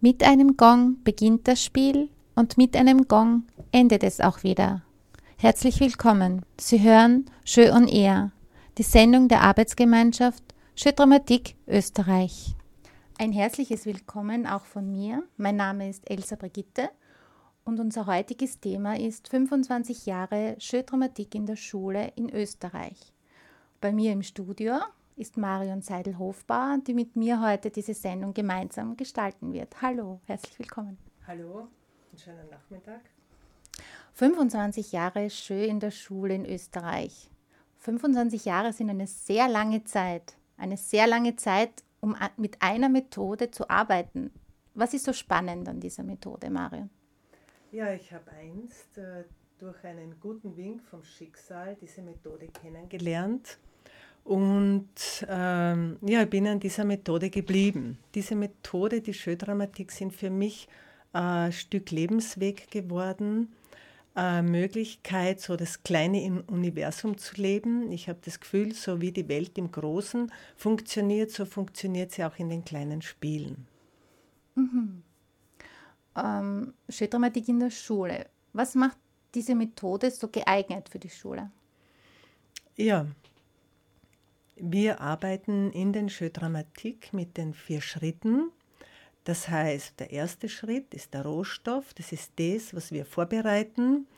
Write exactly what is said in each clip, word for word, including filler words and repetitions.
Mit einem Gong beginnt das Spiel und mit einem Gong endet es auch wieder. Herzlich willkommen. Sie hören Jeux on Air, die Sendung der Arbeitsgemeinschaft Jeux Dramatiques Österreich. Ein herzliches Willkommen auch von mir. Mein Name ist Elsa Brigitte und unser heutiges Thema ist fünfundzwanzig Jahre Jeux Dramatik in der Schule in Österreich. Bei mir im Studio ist Marion Seidel-Hofbauer, die mit mir heute diese Sendung gemeinsam gestalten wird. Hallo, herzlich willkommen. Hallo, einen schönen Nachmittag. fünfundzwanzig Jahre Jeux in der Schule in Österreich. fünfundzwanzig Jahre sind eine sehr lange Zeit, eine sehr lange Zeit, um mit einer Methode zu arbeiten. Was ist so spannend an dieser Methode, Marion? Ja, ich habe einst äh, durch einen guten Wink vom Schicksal diese Methode kennengelernt. Und ähm, ja, ich bin an dieser Methode geblieben. Diese Methode, die Jeux Dramatik, sind für mich äh, ein Stück Lebensweg geworden, eine äh, Möglichkeit, so das kleine im Universum zu leben. Ich habe das Gefühl, so wie die Welt im Großen funktioniert, so funktioniert sie auch in den kleinen Spielen. Mhm. Ähm, Jeux Dramatik in der Schule. Was macht diese Methode so geeignet für die Schule? Ja, wir arbeiten in den Jeux Dramatik mit den vier Schritten. Das heißt, der erste Schritt ist der Rohstoff. Das ist das, was wir vorbereiten,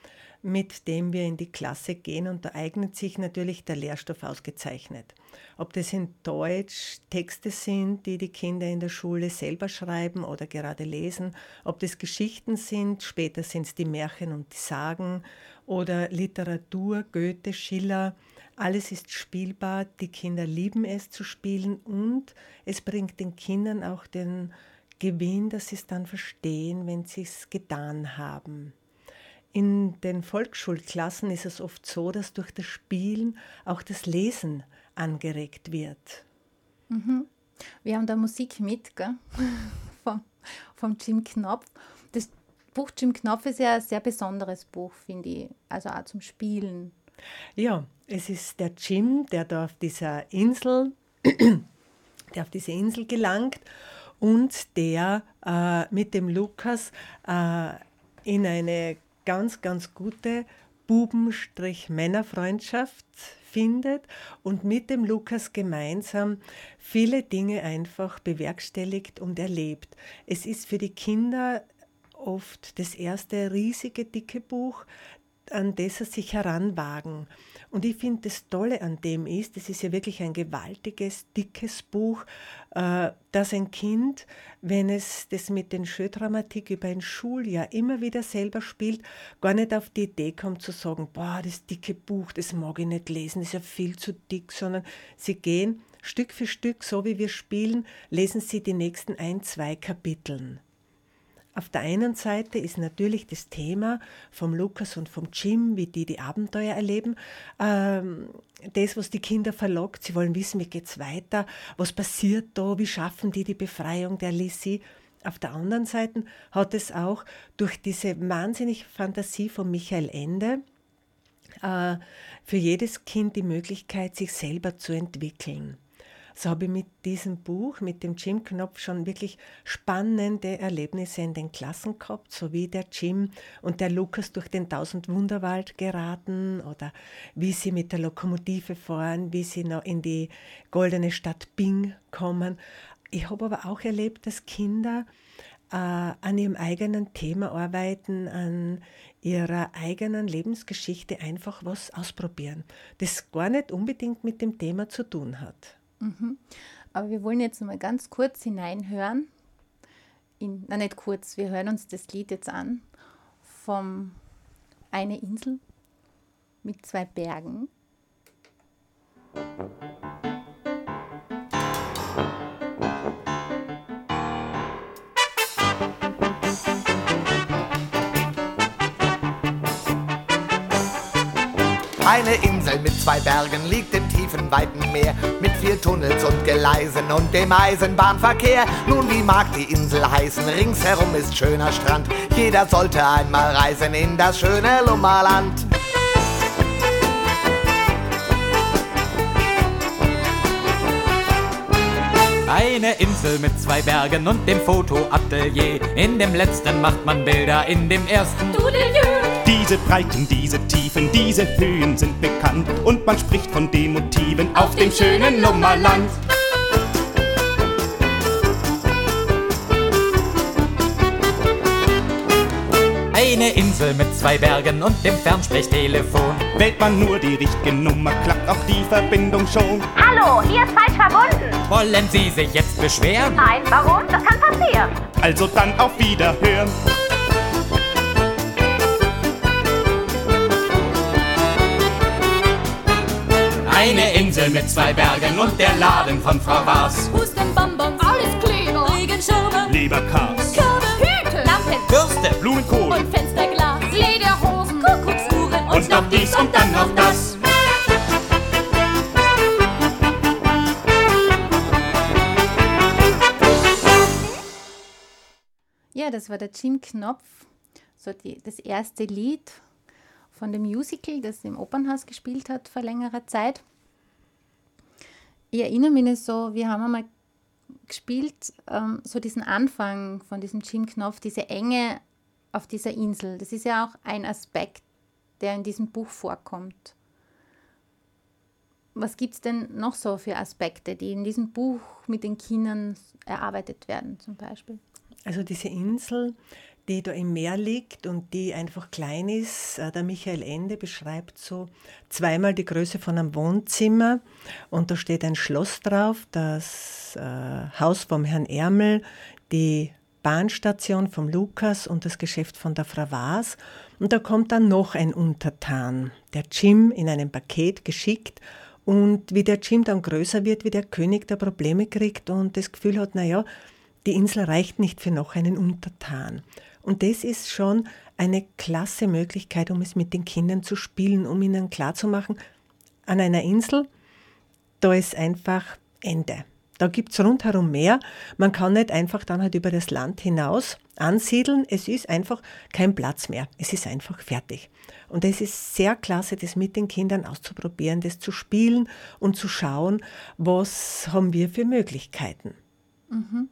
mit dem wir in die Klasse gehen. Und da eignet sich natürlich der Lehrstoff ausgezeichnet. Ob das in Deutsch Texte sind, die die Kinder in der Schule selber schreiben oder gerade lesen, ob das Geschichten sind, später sind es die Märchen und die Sagen oder Literatur, Goethe, Schiller. Alles ist spielbar, die Kinder lieben es zu spielen und es bringt den Kindern auch den Gewinn, dass sie es dann verstehen, wenn sie es getan haben. In den Volksschulklassen ist es oft so, dass durch das Spielen auch das Lesen angeregt wird. Mhm. Wir haben da Musik mit, gell? Vom, vom Jim Knopf. Das Buch Jim Knopf ist ja ein sehr besonderes Buch, finde ich, also auch zum Spielen. Ja, es ist der Jim, der da auf dieser Insel, der auf diese Insel gelangt und der äh, mit dem Lukas äh, in eine ganz, ganz gute Buben-Männerfreundschaft findet und mit dem Lukas gemeinsam viele Dinge einfach bewerkstelligt und erlebt. Es ist für die Kinder oft das erste riesige, dicke Buch, an das er sich heranwagen. Und ich finde, das Tolle an dem ist, das ist ja wirklich ein gewaltiges, dickes Buch, äh, dass ein Kind, wenn es das mit den Jeux Dramatik über ein Schuljahr immer wieder selber spielt, gar nicht auf die Idee kommt zu sagen, boah, das dicke Buch, das mag ich nicht lesen, das ist ja viel zu dick, sondern sie gehen Stück für Stück, so wie wir spielen, lesen sie die nächsten ein, zwei Kapiteln. Auf der einen Seite ist natürlich das Thema vom Lukas und vom Jim, wie die die Abenteuer erleben, ähm, das, was die Kinder verlockt. Sie wollen wissen, wie geht's weiter, was passiert da, wie schaffen die die Befreiung der Lissy. Auf der anderen Seite hat es auch durch diese wahnsinnige Fantasie von Michael Ende äh, für jedes Kind die Möglichkeit, sich selber zu entwickeln. So habe ich mit diesem Buch, mit dem Jim Knopf, schon wirklich spannende Erlebnisse in den Klassen gehabt, so wie der Jim und der Lukas durch den Tausendwunderwald geraten oder wie sie mit der Lokomotive fahren, wie sie noch in die goldene Stadt Bing kommen. Ich habe aber auch erlebt, dass Kinder äh, an ihrem eigenen Thema arbeiten, an ihrer eigenen Lebensgeschichte einfach was ausprobieren, das gar nicht unbedingt mit dem Thema zu tun hat. Mhm. Aber wir wollen jetzt mal ganz kurz hineinhören. In, na nicht kurz, wir hören uns das Lied jetzt an. Vom Eine Insel mit zwei Bergen. Eine Insel mit zwei Bergen liegt im tiefen, weiten Meer, mit vier Tunnels und Gleisen und dem Eisenbahnverkehr. Nun, wie mag die Insel heißen? Ringsherum ist schöner Strand. Jeder sollte einmal reisen in das schöne Lummerland. eine Insel mit zwei Bergen und dem Fotoatelier. In dem letzten macht man Bilder, in dem ersten Dudeljö. Diese Breiten, diese Tiefen, diese Höhen sind bekannt und man spricht von den Motiven auf, auf dem schönen Lummerland. Eine Insel mit zwei Bergen und dem Fernsprechtelefon. Wählt man nur die richtige Nummer, klappt auch die Verbindung schon. Hallo, hier ist falsch verbunden. Wollen Sie sich jetzt beschweren? Nein, warum? Das kann passieren. Also dann auf Wiederhören. Eine Insel mit zwei Bergen und der Laden von Frau Vars. Hustenbonbons, alles Kleber, Regenschirme, Leberkas, Körbe, Hüte, Lampen, Bürste, Blumenkohl und Fensterglas, Lederhosen, Kuckucksuhren und, und noch dies und dann noch das. Ja, das war der Jim Knopf, so die, das erste Lied von dem Musical, das im Opernhaus gespielt hat vor längerer Zeit. Ich erinnere mich nicht so, wir haben einmal gespielt, ähm, so diesen Anfang von diesem Jim Knopf, diese Enge auf dieser Insel. Das ist ja auch ein Aspekt, der in diesem Buch vorkommt. Was gibt es denn noch so für Aspekte, die in diesem Buch mit den Kindern erarbeitet werden zum Beispiel? Also diese Insel, die da im Meer liegt und die einfach klein ist. Der Michael Ende beschreibt so zweimal die Größe von einem Wohnzimmer und da steht ein Schloss drauf, das äh, Haus vom Herrn Ärmel, die Bahnstation vom Lukas und das Geschäft von der Frau Vars. Und da kommt dann noch ein Untertan, der Jim in einem Paket geschickt. Und wie der Jim dann größer wird, wie der König da Probleme kriegt und das Gefühl hat, naja, die Insel reicht nicht für noch einen Untertan. Und das ist schon eine klasse Möglichkeit, um es mit den Kindern zu spielen, um ihnen klarzumachen, an einer Insel, da ist einfach Ende. Da gibt es rundherum Meer. Man kann nicht einfach dann halt über das Land hinaus ansiedeln. Es ist einfach kein Platz mehr. Es ist einfach fertig. Und es ist sehr klasse, das mit den Kindern auszuprobieren, das zu spielen und zu schauen, was haben wir für Möglichkeiten. Mhm.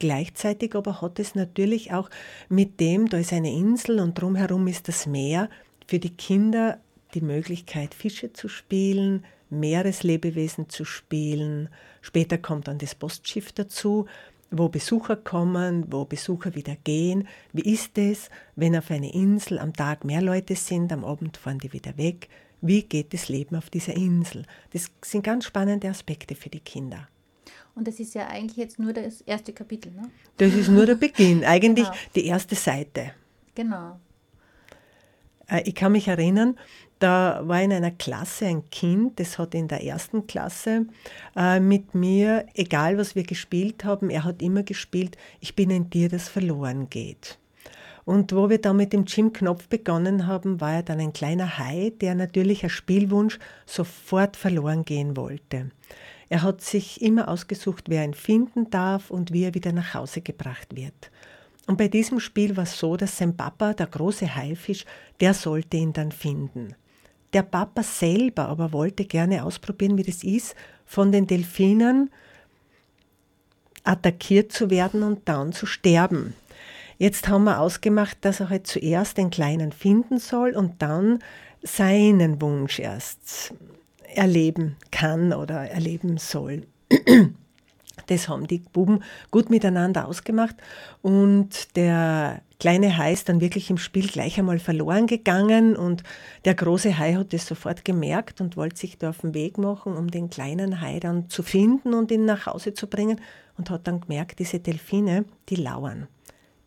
Gleichzeitig aber hat es natürlich auch mit dem, da ist eine Insel und drumherum ist das Meer, für die Kinder die Möglichkeit, Fische zu spielen, Meereslebewesen zu spielen. Später kommt dann das Postschiff dazu, wo Besucher kommen, wo Besucher wieder gehen. Wie ist es, wenn auf einer Insel am Tag mehr Leute sind, am Abend fahren die wieder weg? Wie geht das Leben auf dieser Insel? Das sind ganz spannende Aspekte für die Kinder. Und das ist ja eigentlich jetzt nur das erste Kapitel, ne? Das ist nur der Beginn, eigentlich genau. Die erste Seite. Genau. Ich kann mich erinnern, da war in einer Klasse ein Kind, das hat in der ersten Klasse mit mir, egal was wir gespielt haben, er hat immer gespielt, ich bin ein Tier, das verloren geht. Und wo wir dann mit dem Jim Knopf begonnen haben, war er dann ein kleiner Hai, der natürlich ein Spielwunsch sofort verloren gehen wollte. Er hat sich immer ausgesucht, wer ihn finden darf und wie er wieder nach Hause gebracht wird. Und bei diesem Spiel war es so, dass sein Papa, der große Haifisch, der sollte ihn dann finden. Der Papa selber aber wollte gerne ausprobieren, wie das ist, von den Delfinen attackiert zu werden und dann zu sterben. Jetzt haben wir ausgemacht, dass er halt zuerst den Kleinen finden soll und dann seinen Wunsch erst erleben kann oder erleben soll. Das haben die Buben gut miteinander ausgemacht und der kleine Hai ist dann wirklich im Spiel gleich einmal verloren gegangen und der große Hai hat das sofort gemerkt und wollte sich da auf den Weg machen, um den kleinen Hai dann zu finden und ihn nach Hause zu bringen und hat dann gemerkt, diese Delfine, die lauern.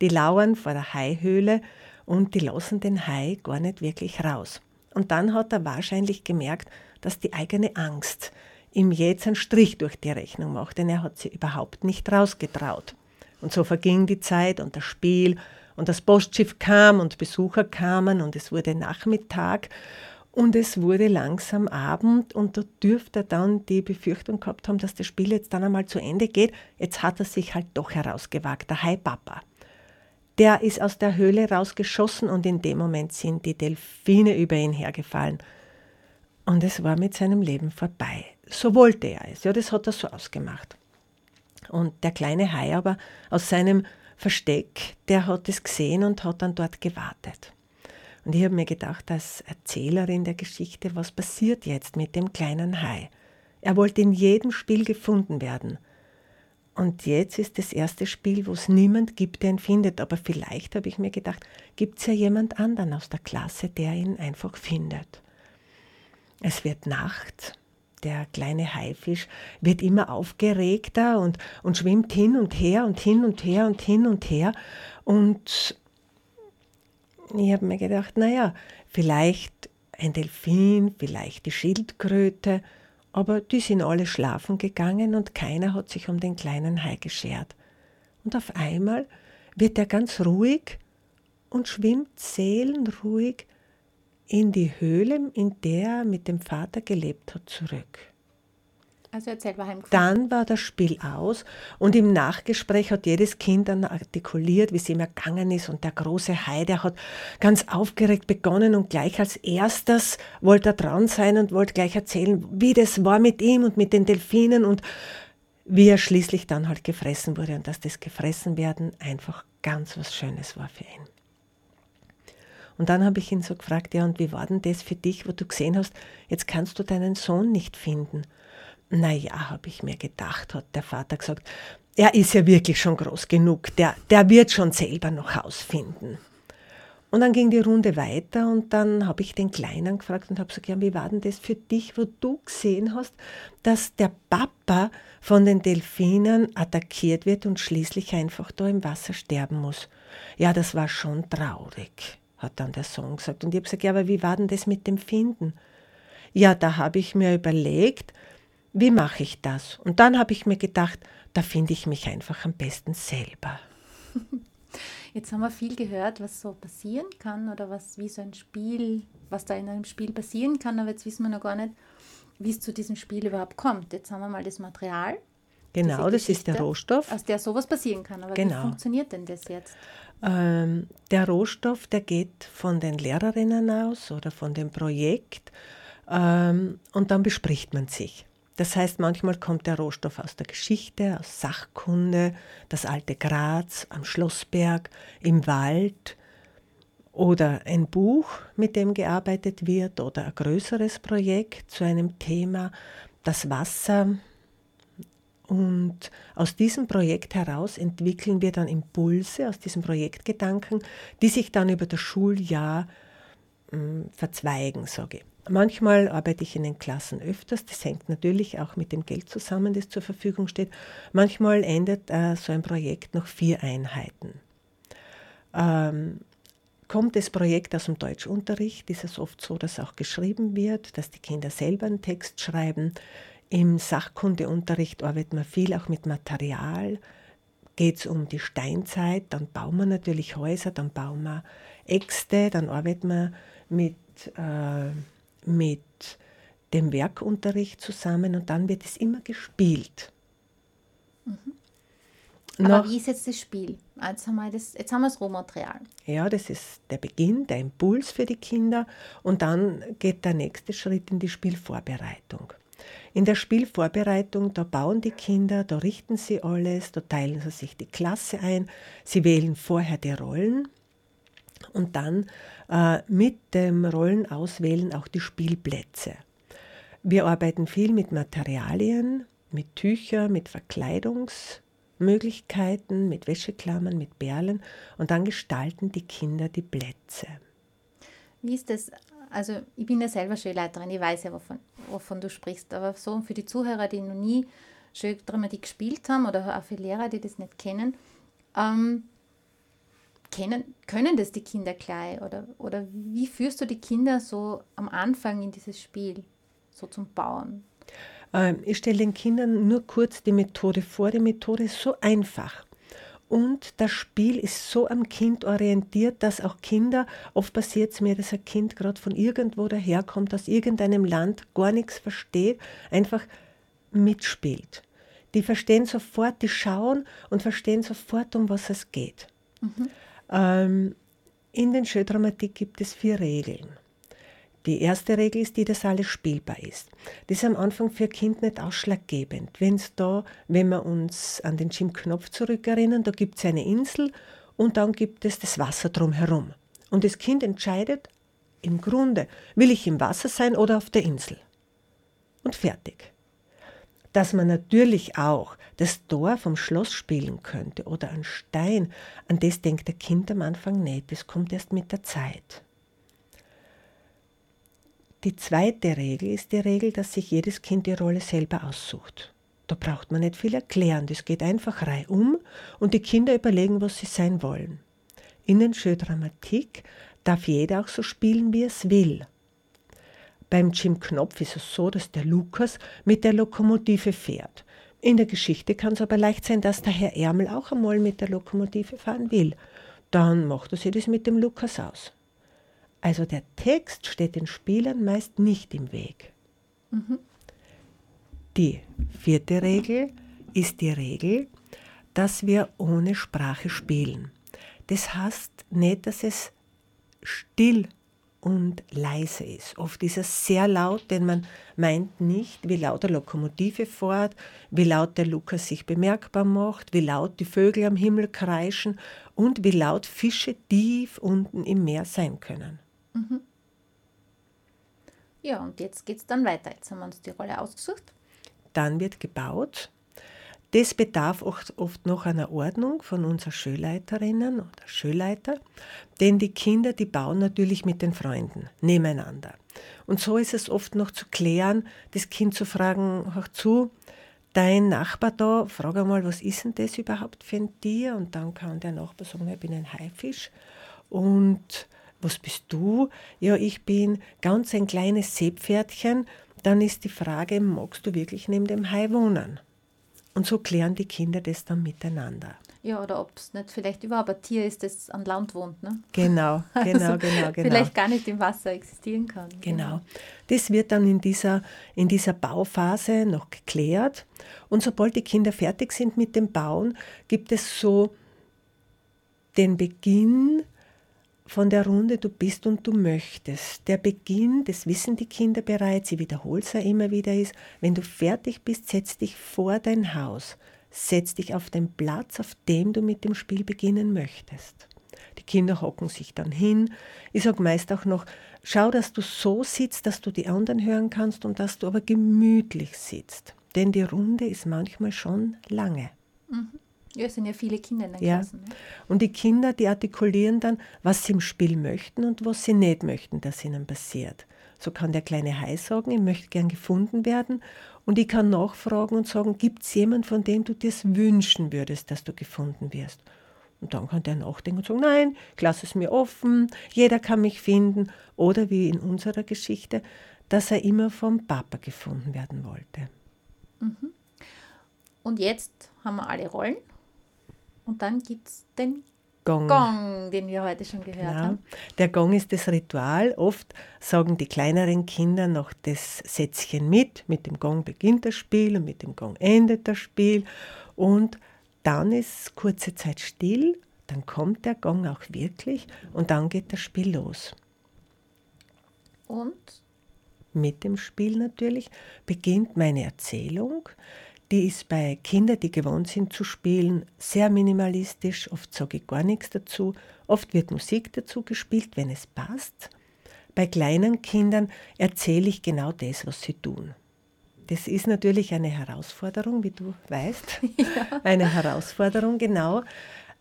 Die lauern vor der Haihöhle und die lassen den Hai gar nicht wirklich raus. Und dann hat er wahrscheinlich gemerkt, dass die eigene Angst ihm jetzt einen Strich durch die Rechnung macht, denn er hat sie überhaupt nicht rausgetraut. Und so verging die Zeit und das Spiel und das Postschiff kam und Besucher kamen und es wurde Nachmittag und es wurde langsam Abend und da dürfte er dann die Befürchtung gehabt haben, dass das Spiel jetzt dann einmal zu Ende geht. Jetzt hat er sich halt doch herausgewagt, der Hai-Papa. Der ist aus der Höhle rausgeschossen und in dem Moment sind die Delfine über ihn hergefallen. Und es war mit seinem Leben vorbei. So wollte er es. Ja, das hat er so ausgemacht. Und der kleine Hai aber aus seinem Versteck, der hat es gesehen und hat dann dort gewartet. Und ich habe mir gedacht, als Erzählerin der Geschichte, was passiert jetzt mit dem kleinen Hai? Er wollte in jedem Spiel gefunden werden. Und jetzt ist das erste Spiel, wo es niemand gibt, der ihn findet. Aber vielleicht, habe ich mir gedacht, gibt es ja jemand anderen aus der Klasse, der ihn einfach findet. Es wird Nacht. Der kleine Haifisch wird immer aufgeregter und, und schwimmt hin und her und hin und her und hin und her. Und ich habe mir gedacht, naja, vielleicht ein Delfin, vielleicht die Schildkröte, aber die sind alle schlafen gegangen und keiner hat sich um den kleinen Hai geschert. Und auf einmal wird er ganz ruhig und schwimmt seelenruhig in die Höhle, in der er mit dem Vater gelebt hat, zurück. Also er selber heimgefahren. Dann war das Spiel aus und im Nachgespräch hat jedes Kind dann artikuliert, wie es ihm ergangen ist, und der große Hai, der hat ganz aufgeregt begonnen und gleich als erstes wollte er dran sein und wollte gleich erzählen, wie das war mit ihm und mit den Delfinen und wie er schließlich dann halt gefressen wurde und dass das Gefressenwerden einfach ganz was Schönes war für ihn. Und dann habe ich ihn so gefragt, ja, und wie war denn das für dich, wo du gesehen hast, jetzt kannst du deinen Sohn nicht finden? Naja, habe ich mir gedacht, hat der Vater gesagt, er ist ja wirklich schon groß genug, der, der wird schon selber noch Haus finden. Und dann ging die Runde weiter und dann habe ich den Kleinen gefragt und habe gesagt, ja, wie war denn das für dich, wo du gesehen hast, dass der Papa von den Delfinen attackiert wird und schließlich einfach da im Wasser sterben muss? Ja, das war schon traurig, hat dann der Sohn gesagt. Und ich habe gesagt, ja, aber wie war denn das mit dem Finden? Ja, da habe ich mir überlegt, wie mache ich das? Und dann habe ich mir gedacht, da finde ich mich einfach am besten selber. Jetzt haben wir viel gehört, was so passieren kann oder was wie so ein Spiel, was da in einem Spiel passieren kann, aber jetzt wissen wir noch gar nicht, wie es zu diesem Spiel überhaupt kommt. Jetzt haben wir mal das Material. Genau, das ist der Rohstoff. Aus der sowas passieren kann. Aber genau. Wie funktioniert denn das jetzt? Ähm, der Rohstoff, der geht von den Lehrerinnen aus oder von dem Projekt ähm, und dann bespricht man sich. Das heißt, manchmal kommt der Rohstoff aus der Geschichte, aus Sachkunde, das alte Graz, am Schlossberg, im Wald oder ein Buch, mit dem gearbeitet wird oder ein größeres Projekt zu einem Thema, das Wasser. Und aus diesem Projekt heraus entwickeln wir dann Impulse, aus diesem Projektgedanken, die sich dann über das Schuljahr mh, verzweigen, sage ich. Manchmal arbeite ich in den Klassen öfters, das hängt natürlich auch mit dem Geld zusammen, das zur Verfügung steht. Manchmal endet äh, so ein Projekt nach vier Einheiten. Ähm, kommt das Projekt aus dem Deutschunterricht, ist es oft so, dass auch geschrieben wird, dass die Kinder selber einen Text schreiben. Im Sachkundeunterricht arbeitet man viel auch mit Material. Geht es um die Steinzeit, dann bauen wir natürlich Häuser, dann bauen wir Äxte, dann arbeiten wir mit, äh, mit dem Werkunterricht zusammen und dann wird es immer gespielt. Mhm. Aber Noch, wie ist jetzt das Spiel? Jetzt haben wir das, jetzt haben wir das Rohmaterial. Ja, das ist der Beginn, der Impuls für die Kinder und dann geht der nächste Schritt in die Spielvorbereitung. In der Spielvorbereitung, da bauen die Kinder, da richten sie alles, da teilen sie sich die Klasse ein, sie wählen vorher die Rollen und dann äh, mit dem Rollen auswählen auch die Spielplätze. Wir arbeiten viel mit Materialien, mit Tüchern, mit Verkleidungsmöglichkeiten, mit Wäscheklammern, mit Perlen und dann gestalten die Kinder die Plätze. Wie ist das? Also ich bin ja selber Schulleiterin, ich weiß ja, wovon, wovon du sprichst, aber so für die Zuhörer, die noch nie Jeux Dramatiques gespielt haben oder auch für Lehrer, die das nicht kennen, ähm, kennen können das die Kinder gleich oder, oder wie führst du die Kinder so am Anfang in dieses Spiel, so zum Bauen? Ähm, ich stelle den Kindern nur kurz die Methode vor, die Methode ist so einfach. Und das Spiel ist so am Kind orientiert, dass auch Kinder, oft passiert es mir, dass ein Kind gerade von irgendwo daherkommt, aus irgendeinem Land, gar nichts versteht, einfach mitspielt. Die verstehen sofort, die schauen und verstehen sofort, um was es geht. Mhm. Ähm, in den Jeux Dramatiques gibt es vier Regeln. Die erste Regel ist die, dass alles spielbar ist. Das ist am Anfang für Kinder nicht ausschlaggebend. Wenn's da, wenn wir uns an den Jim Knopf zurückerinnern, da gibt es eine Insel und dann gibt es das Wasser drumherum. Und das Kind entscheidet im Grunde, will ich im Wasser sein oder auf der Insel? Und fertig. Dass man natürlich auch das Tor vom Schloss spielen könnte oder einen Stein, an das denkt der Kind am Anfang nicht, das kommt erst mit der Zeit. Die zweite Regel ist die Regel, dass sich jedes Kind die Rolle selber aussucht. Da braucht man nicht viel erklären, das geht einfach reihum und die Kinder überlegen, was sie sein wollen. In den Jeux Dramatiques darf jeder auch so spielen, wie er es will. Beim Jim Knopf ist es so, dass der Lukas mit der Lokomotive fährt. In der Geschichte kann es aber leicht sein, dass der Herr Ärmel auch einmal mit der Lokomotive fahren will. Dann macht er sich das mit dem Lukas aus. Also der Text steht den Spielern meist nicht im Weg. Mhm. Die vierte Regel ist die Regel, dass wir ohne Sprache spielen. Das heißt nicht, dass es still und leise ist. Oft ist es sehr laut, denn man meint nicht, wie laut der Lokomotive fährt, wie laut der Lukas sich bemerkbar macht, wie laut die Vögel am Himmel kreischen und wie laut Fische tief unten im Meer sein können. Mhm. Ja, und jetzt geht es dann weiter. Jetzt haben wir uns die Rolle ausgesucht. Dann wird gebaut. Das bedarf oft noch einer Ordnung von unseren Schulleiterinnen oder Schulleiter, denn die Kinder, die bauen natürlich mit den Freunden nebeneinander. Und so ist es oft noch zu klären, das Kind zu fragen, hör zu, dein Nachbar da, frag einmal, was ist denn das überhaupt für ein Tier? Und dann kann der Nachbar sagen, ich bin ein Haifisch. Und was bist du? Ja, ich bin ganz ein kleines Seepferdchen. Dann ist die Frage, magst du wirklich neben dem Hai wohnen? Und so klären die Kinder das dann miteinander. Ja, oder ob es nicht vielleicht überhaupt ein Tier ist, das an Land wohnt. Ne? Genau, genau, also genau, genau. Vielleicht gar nicht im Wasser existieren kann. Genau. Das wird dann in dieser, in dieser Bauphase noch geklärt. Und sobald die Kinder fertig sind mit dem Bauen, gibt es so den Beginn von der Runde Du bist und du möchtest. Der Beginn, das wissen die Kinder bereits, ich wiederhole es ja immer wieder, ist, wenn du fertig bist, setz dich vor dein Haus, setz dich auf den Platz, auf dem du mit dem Spiel beginnen möchtest. Die Kinder hocken sich dann hin. Ich sage meist auch noch, schau, dass du so sitzt, dass du die anderen hören kannst und dass du aber gemütlich sitzt. Denn die Runde ist manchmal schon lange. Mhm. Ja, es sind ja viele Kinder in den Klassen. Ja. Ne? Und die Kinder, die artikulieren dann, was sie im Spiel möchten und was sie nicht möchten, dass ihnen passiert. So kann der kleine Hai sagen, ich möchte gern gefunden werden. Und ich kann nachfragen und sagen, gibt es jemanden, von dem du dir wünschen würdest, dass du gefunden wirst? Und dann kann der nachdenken und sagen, nein, ich lasse es mir offen, jeder kann mich finden. Oder wie in unserer Geschichte, dass er immer vom Papa gefunden werden wollte. Mhm. Und jetzt haben wir alle Rollen. Und dann gibt es den Gong. Gong, den wir heute schon gehört genau. haben. Der Gong ist das Ritual. Oft sagen die kleineren Kinder noch das Sätzchen mit. Mit dem Gong beginnt das Spiel und mit dem Gong endet das Spiel. Und dann ist kurze Zeit still, dann kommt der Gong auch wirklich und dann geht das Spiel los. Und? Mit dem Spiel natürlich beginnt meine Erzählung. Die ist bei Kindern, die gewohnt sind zu spielen, sehr minimalistisch. Oft sage ich gar nichts dazu. Oft wird Musik dazu gespielt, wenn es passt. Bei kleinen Kindern erzähle ich genau das, was sie tun. Das ist natürlich eine Herausforderung, wie du weißt. Ja. Eine Herausforderung, genau.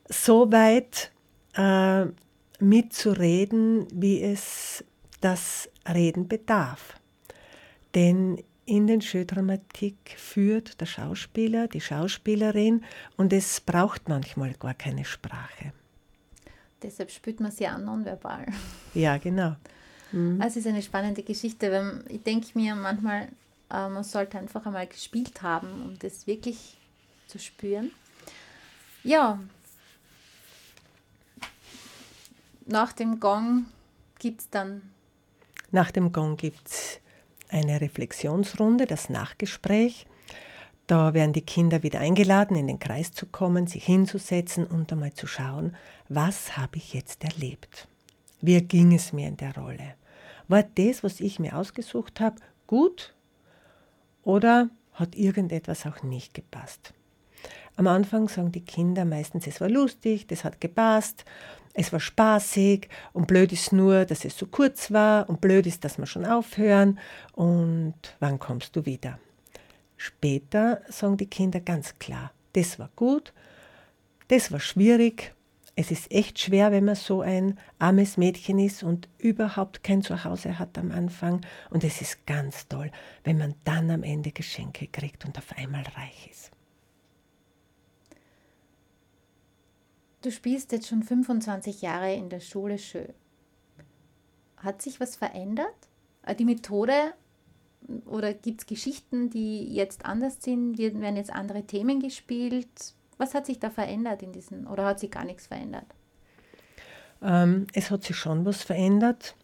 So weit äh, mitzureden, wie es das Reden bedarf. Denn in den Jeux Dramatiques führt der Schauspieler, die Schauspielerin und es braucht manchmal gar keine Sprache. Deshalb spürt man es ja nonverbal. Ja, genau. Mhm. Also es ist eine spannende Geschichte, weil ich denke mir manchmal, äh, man sollte einfach einmal gespielt haben, um das wirklich zu spüren. Ja, nach dem Gong gibt es dann... Nach dem Gong gibt es... eine Reflexionsrunde, das Nachgespräch. Da werden die Kinder wieder eingeladen, in den Kreis zu kommen, sich hinzusetzen und einmal zu schauen, was habe ich jetzt erlebt? Wie ging es mir in der Rolle? War das, was ich mir ausgesucht habe, gut oder hat irgendetwas auch nicht gepasst? Am Anfang sagen die Kinder meistens, es war lustig, das hat gepasst, es war spaßig und blöd ist nur, dass es so kurz war und blöd ist, dass wir schon aufhören und wann kommst du wieder? Später sagen die Kinder ganz klar, das war gut, das war schwierig, es ist echt schwer, wenn man so ein armes Mädchen ist und überhaupt kein Zuhause hat am Anfang und es ist ganz toll, wenn man dann am Ende Geschenke kriegt und auf einmal reich ist. Du spielst jetzt schon fünfundzwanzig Jahre in der Schule Jeux. Hat sich was verändert? Die Methode oder gibt es Geschichten, die jetzt anders sind? Werden jetzt andere Themen gespielt? Was hat sich da verändert in diesen oder hat sich gar nichts verändert? Ähm, es hat sich schon was verändert.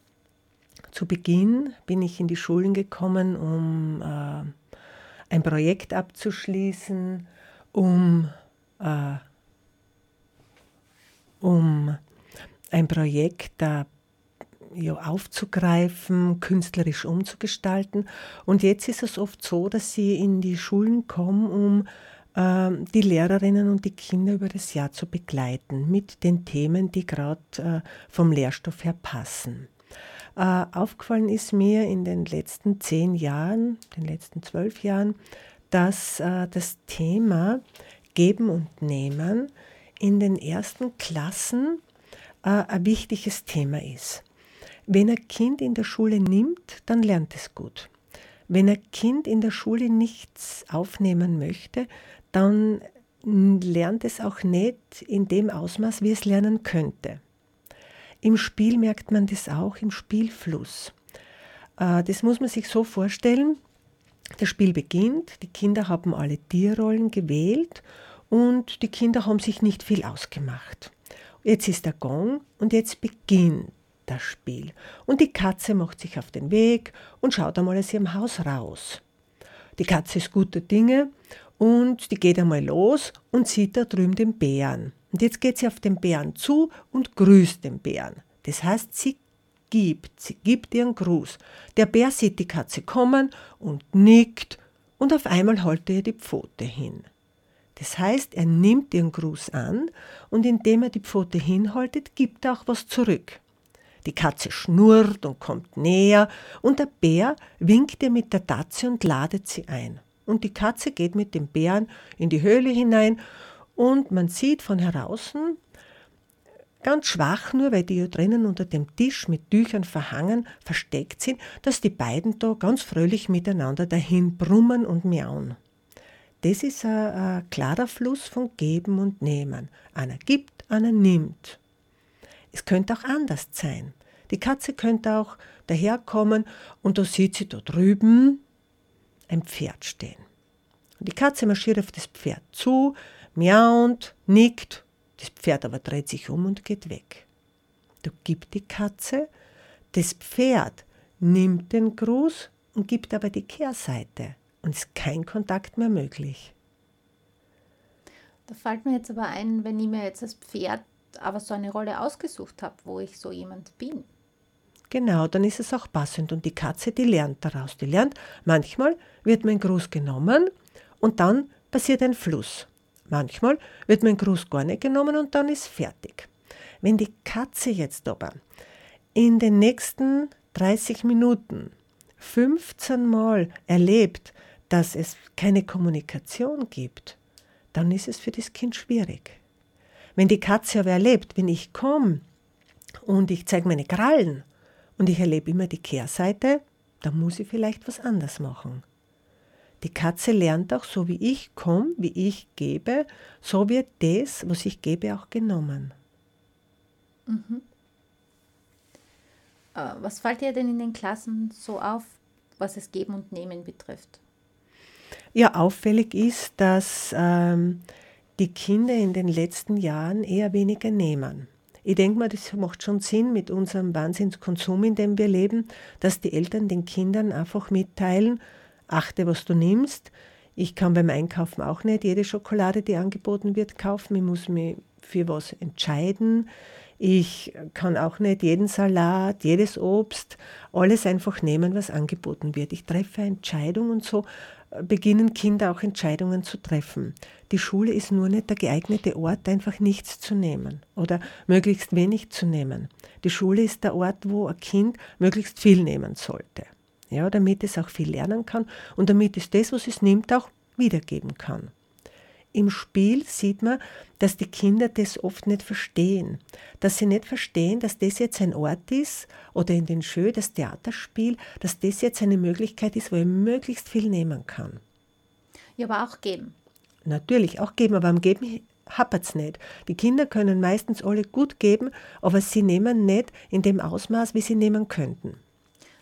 Zu Beginn bin ich in die Schulen gekommen, um äh, ein Projekt abzuschließen, um... Äh, um ein Projekt da, ja, aufzugreifen, künstlerisch umzugestalten. Und jetzt ist es oft so, dass ich in die Schulen komme, um äh, die Lehrerinnen und die Kinder über das Jahr zu begleiten, mit den Themen, die gerade äh, vom Lehrstoff her passen. Äh, aufgefallen ist mir in den letzten zehn Jahren, den letzten zwölf Jahren, dass äh, das Thema Geben und Nehmen in den ersten Klassen äh, ein wichtiges Thema ist. Wenn ein Kind in der Schule nimmt, dann lernt es gut. Wenn ein Kind in der Schule nichts aufnehmen möchte, dann lernt es auch nicht in dem Ausmaß, wie es lernen könnte. Im Spiel merkt man das auch, im Spielfluss. Äh, das muss man sich so vorstellen, das Spiel beginnt, die Kinder haben alle Tierrollen gewählt und die Kinder haben sich nicht viel ausgemacht. Jetzt ist der Gong und jetzt beginnt das Spiel. Und die Katze macht sich auf den Weg und schaut einmal aus ihrem Haus raus. Die Katze ist guter Dinge und die geht einmal los und sieht da drüben den Bären. Und jetzt geht sie auf den Bären zu und grüßt den Bären. Das heißt, sie gibt, sie gibt ihren Gruß. Der Bär sieht die Katze kommen und nickt und auf einmal hält er ihr die Pfote hin. Das heißt, er nimmt ihren Gruß an und indem er die Pfote hinhaltet, gibt er auch was zurück. Die Katze schnurrt und kommt näher und der Bär winkt ihr mit der Tatze und ladet sie ein. Und die Katze geht mit dem Bären in die Höhle hinein und man sieht von heraußen, ganz schwach nur, weil die ja drinnen unter dem Tisch mit Tüchern verhangen, versteckt sind, dass die beiden da ganz fröhlich miteinander dahin brummen und miauen. Das ist ein klarer Fluss von Geben und Nehmen. Einer gibt, einer nimmt. Es könnte auch anders sein. Die Katze könnte auch daherkommen und da sieht sie da drüben ein Pferd stehen. Und die Katze marschiert auf das Pferd zu, miaunt, nickt. Das Pferd aber dreht sich um und geht weg. Da gibt die Katze, das Pferd nimmt den Gruß und gibt aber die Kehrseite. Und ist kein Kontakt mehr möglich. Da fällt mir jetzt aber ein, wenn ich mir jetzt als Pferd aber so eine Rolle ausgesucht habe, wo ich so jemand bin. Genau, dann ist es auch passend. Und die Katze, die lernt daraus. Die lernt, manchmal wird mein Gruß genommen und dann passiert ein Fluss. Manchmal wird mein Gruß gar nicht genommen und dann ist fertig. Wenn die Katze jetzt aber in den nächsten dreißig Minuten fünfzehn Mal erlebt, dass es keine Kommunikation gibt, dann ist es für das Kind schwierig. Wenn die Katze aber erlebt, wenn ich komme und ich zeige meine Krallen und ich erlebe immer die Kehrseite, dann muss ich vielleicht was anders machen. Die Katze lernt auch, so wie ich komme, wie ich gebe, so wird das, was ich gebe, auch genommen. Mhm. Was fällt dir denn in den Klassen so auf, was es Geben und Nehmen betrifft? Ja, auffällig ist, dass ähm, die Kinder in den letzten Jahren eher weniger nehmen. Ich denke mal, das macht schon Sinn mit unserem Wahnsinnskonsum, in dem wir leben, dass die Eltern den Kindern einfach mitteilen, achte, was du nimmst. Ich kann beim Einkaufen auch nicht jede Schokolade, die angeboten wird, kaufen. Ich muss mich für was entscheiden. Ich kann auch nicht jeden Salat, jedes Obst, alles einfach nehmen, was angeboten wird. Ich treffe Entscheidungen und so beginnen Kinder auch Entscheidungen zu treffen. Die Schule ist nur nicht der geeignete Ort, einfach nichts zu nehmen oder möglichst wenig zu nehmen. Die Schule ist der Ort, wo ein Kind möglichst viel nehmen sollte, ja, damit es auch viel lernen kann und damit es das, was es nimmt, auch wiedergeben kann. Im Spiel sieht man, dass die Kinder das oft nicht verstehen. Dass sie nicht verstehen, dass das jetzt ein Ort ist oder in den Jeux, das Theaterspiel, dass das jetzt eine Möglichkeit ist, wo ich möglichst viel nehmen kann. Ja, aber auch geben. Natürlich, auch geben, aber am Geben hapert es nicht. Die Kinder können meistens alle gut geben, aber sie nehmen nicht in dem Ausmaß, wie sie nehmen könnten.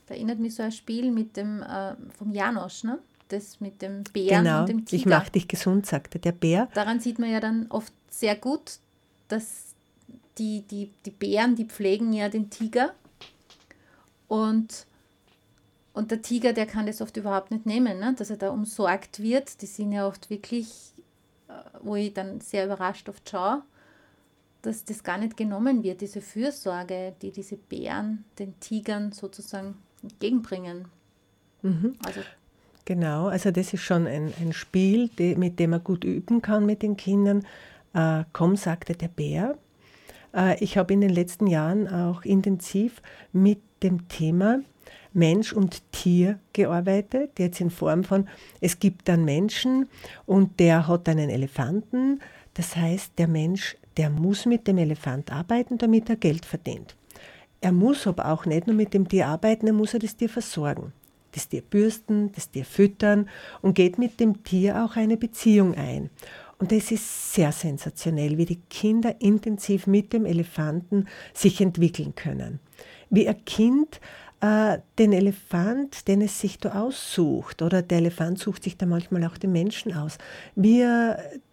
Da erinnert mich so ein Spiel mit dem, äh, vom Janosch, ne? Das mit dem Bären, genau, und dem Tiger. Ich mach dich gesund, sagte der Bär. Daran sieht man ja dann oft sehr gut, dass die, die, die Bären, die pflegen ja den Tiger und, und der Tiger, der kann das oft überhaupt nicht nehmen, ne? Dass er da umsorgt wird. Die sind ja oft wirklich, wo ich dann sehr überrascht oft schaue, dass das gar nicht genommen wird, diese Fürsorge, die diese Bären den Tigern sozusagen entgegenbringen. Mhm. Also Genau, also das ist schon ein, ein Spiel, die, mit dem man gut üben kann mit den Kindern. Äh, komm, sagte der Bär. Äh, ich habe in den letzten Jahren auch intensiv mit dem Thema Mensch und Tier gearbeitet, jetzt in Form von, es gibt einen Menschen und der hat einen Elefanten. Das heißt, der Mensch, der muss mit dem Elefant arbeiten, damit er Geld verdient. Er muss aber auch nicht nur mit dem Tier arbeiten, er muss ja das Tier versorgen. Das Tier bürsten, das Tier füttern und geht mit dem Tier auch eine Beziehung ein. Und es ist sehr sensationell, wie die Kinder intensiv mit dem Elefanten sich entwickeln können. Wie ein Kind äh, den Elefant, den es sich da aussucht, oder der Elefant sucht sich da manchmal auch den Menschen aus, wie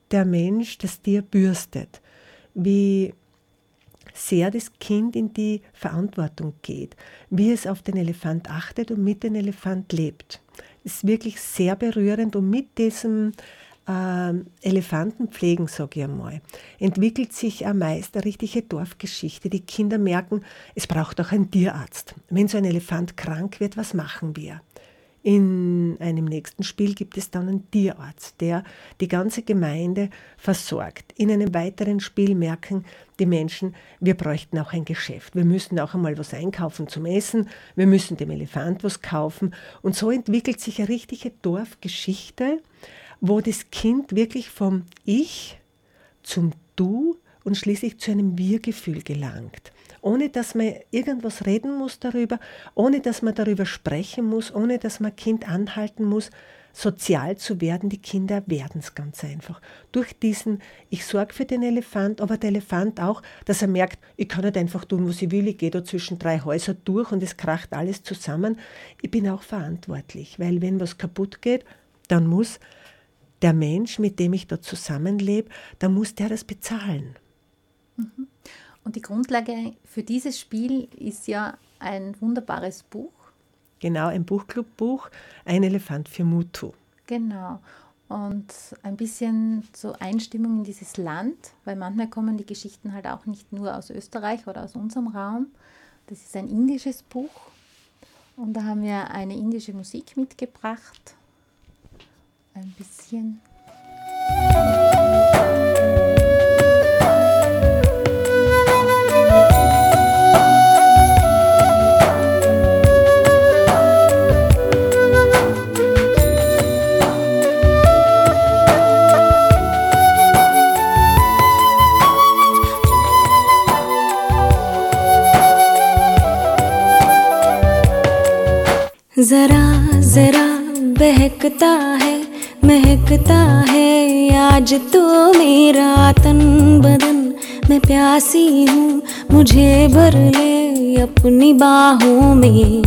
der Mensch das Tier bürstet, wie sehr das Kind in die Verantwortung geht, wie es auf den Elefant achtet und mit dem Elefant lebt. Es ist wirklich sehr berührend und mit diesem äh, Elefantenpflegen, sage ich einmal, entwickelt sich auch meist eine richtige Dorfgeschichte. Die Kinder merken, es braucht auch einen Tierarzt. Wenn so ein Elefant krank wird, was machen wir? In einem nächsten Spiel gibt es dann einen Tierarzt, der die ganze Gemeinde versorgt. In einem weiteren Spiel merken die Menschen, wir bräuchten auch ein Geschäft. Wir müssen auch einmal was einkaufen zum Essen. Wir müssen dem Elefant was kaufen. Und so entwickelt sich eine richtige Dorfgeschichte, wo das Kind wirklich vom Ich zum Du und schließlich zu einem Wir-Gefühl gelangt. Ohne dass man irgendwas reden muss darüber, ohne dass man darüber sprechen muss, ohne dass man Kind anhalten muss, sozial zu werden. Die Kinder werden es ganz einfach. Durch diesen, ich sorge für den Elefant, aber der Elefant auch, dass er merkt, ich kann nicht einfach tun, was ich will, ich gehe da zwischen drei Häuser durch und es kracht alles zusammen. Ich bin auch verantwortlich, weil wenn was kaputt geht, dann muss der Mensch, mit dem ich da zusammenlebe, dann muss der das bezahlen. Mhm. Und die Grundlage für dieses Spiel ist ja ein wunderbares Buch. Genau, ein Buchclub-Buch, Ein Elefant für Muthu. Genau. Und ein bisschen zur Einstimmung in dieses Land, weil manchmal kommen die Geschichten halt auch nicht nur aus Österreich oder aus unserem Raum. Das ist ein indisches Buch und da haben wir eine indische Musik mitgebracht. Ein bisschen. जरा जरा बहकता है महकता है आज तो मेरा तन बदन मैं प्यासी हूँ मुझे भर ले अपनी बाहों में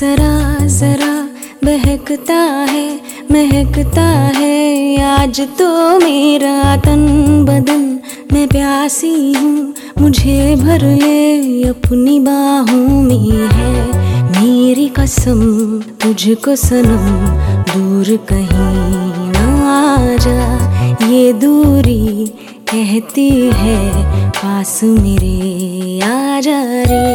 जरा जरा बहकता है महकता है आज तो मेरा तन बदन मैं प्यासी हूँ मुझे भर ले अपनी बाहों में है मेरी कसम तुझको सनम दूर कहीं ना आजा ये दूरी कहती है पास मेरे आ जा रे।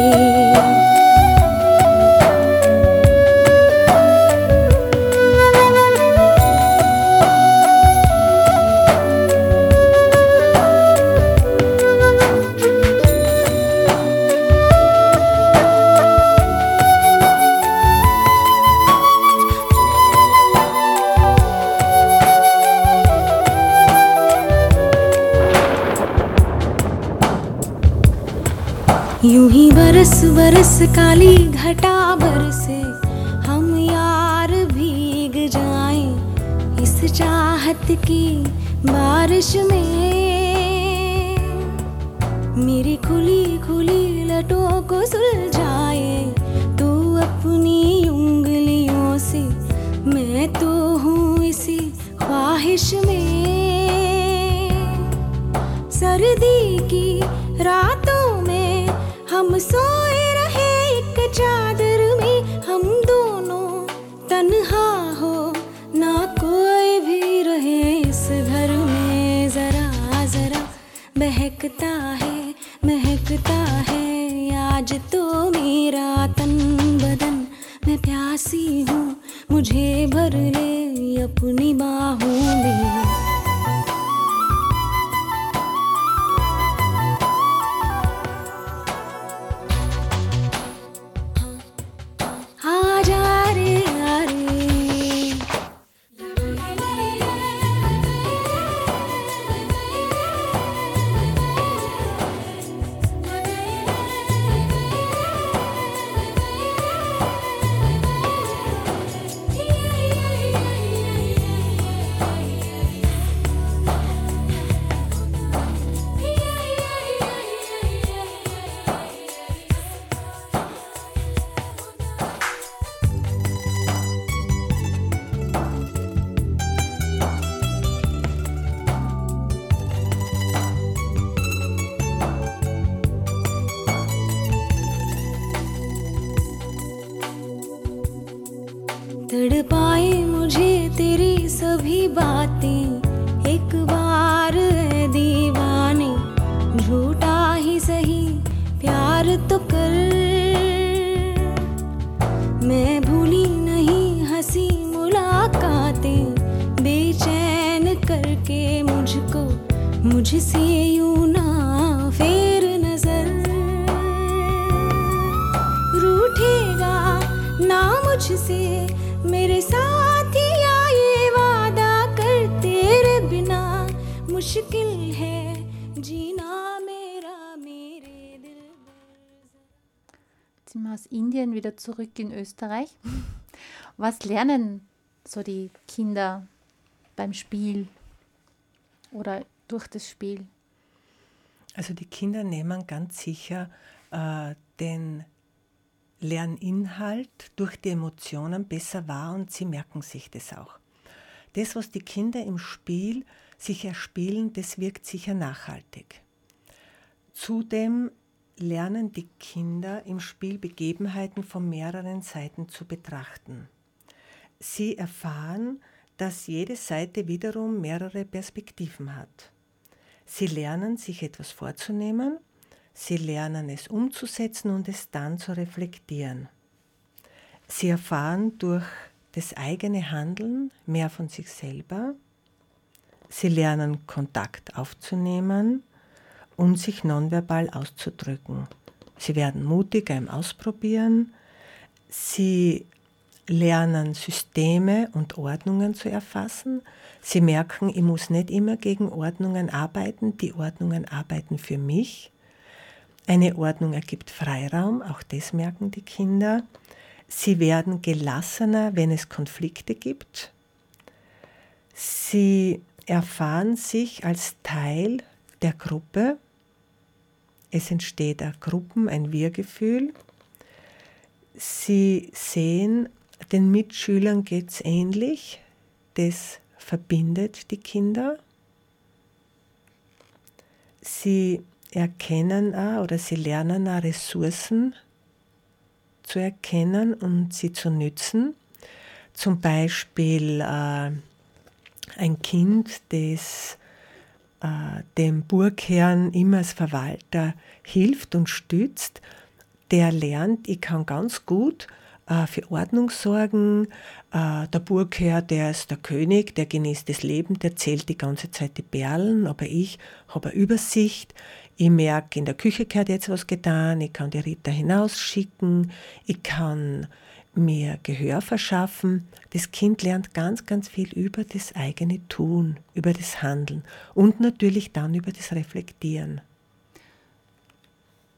यूं ही बरस बरस काली घटा बरसे हम यार भीग जाएं इस चाहत की बारिश में। मेरी खुली खुली लटों को सुलझाए तो अपनी उंगलियों से, मैं तो हूँ इसी ख्वाहिश में। सर्दी की रातों हम सोए रहे एक चादर में, हम दोनों तन्हा हो ना कोई भी रहे इस घर में। जरा जरा महकता है महकता है आज तो मेरा तन बदन। मैं प्यासी हूँ मुझे भर ले अपनी बाहों में। तड़पाए मुझे तेरी सभी बातें एक बार है दीवाने, झूठा ही सही प्यार तो कर। मैं भूली नहीं हंसी मुलाकातें बेचैन करके मुझको, मुझसे यूं ना फेर नजर। रूठेगा ना मुझसे मेरे साथ या ये वादा कर, तेरे बिना मुश्किल है जीना मेरा मेरे दिल। Jetzt sind wir aus Indien wieder zurück in Österreich. Was lernen so die Kinder beim Spiel oder durch das Spiel? Also die Kinder nehmen ganz sicher äh, den Lerninhalt durch die Emotionen besser wahr und sie merken sich das auch. Das, was die Kinder im Spiel sich erspielen, das wirkt sicher nachhaltig. Zudem lernen die Kinder im Spiel Begebenheiten von mehreren Seiten zu betrachten. Sie erfahren, dass jede Seite wiederum mehrere Perspektiven hat. Sie lernen, sich etwas vorzunehmen. Sie lernen es umzusetzen und es dann zu reflektieren. Sie erfahren durch das eigene Handeln mehr von sich selber. Sie lernen, Kontakt aufzunehmen und sich nonverbal auszudrücken. Sie werden mutiger im Ausprobieren. Sie lernen, Systeme und Ordnungen zu erfassen. Sie merken, ich muss nicht immer gegen Ordnungen arbeiten. Die Ordnungen arbeiten für mich. Eine Ordnung ergibt Freiraum, auch das merken die Kinder. Sie werden gelassener, wenn es Konflikte gibt. Sie erfahren sich als Teil der Gruppe. Es entsteht ein Gruppen-, ein Wir-Gefühl. Sie sehen, den Mitschülern geht es ähnlich. Das verbindet die Kinder. Sie erkennen auch, oder sie lernen auch Ressourcen zu erkennen und sie zu nützen. Zum Beispiel äh, ein Kind, das äh, dem Burgherrn immer als Verwalter hilft und stützt, der lernt, ich kann ganz gut äh, für Ordnung sorgen. Äh, der Burgherr, der ist der König, der genießt das Leben, der zählt die ganze Zeit die Perlen, aber ich habe eine Übersicht. Ich merke, in der Küche gehört jetzt was getan, ich kann die Ritter hinausschicken, ich kann mir Gehör verschaffen. Das Kind lernt ganz, ganz viel über das eigene Tun, über das Handeln und natürlich dann über das Reflektieren.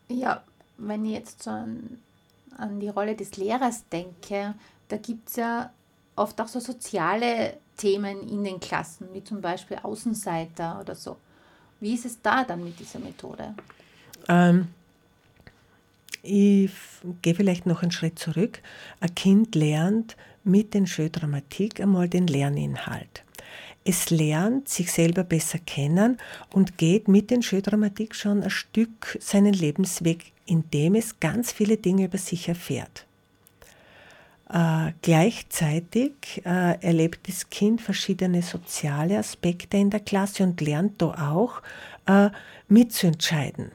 Ja, wenn ich jetzt so an, an die Rolle des Lehrers denke, da gibt es ja oft auch so soziale Themen in den Klassen, wie zum Beispiel Außenseiter oder so. Wie ist es da dann mit dieser Methode? Ähm, ich gehe vielleicht noch einen Schritt zurück. Ein Kind lernt mit den Jeux Dramatiques einmal den Lerninhalt. Es lernt, sich selber besser kennen und geht mit den Jeux Dramatiques schon ein Stück seinen Lebensweg, indem es ganz viele Dinge über sich erfährt. Äh, gleichzeitig äh, erlebt das Kind verschiedene soziale Aspekte in der Klasse und lernt da auch äh, mitzuentscheiden.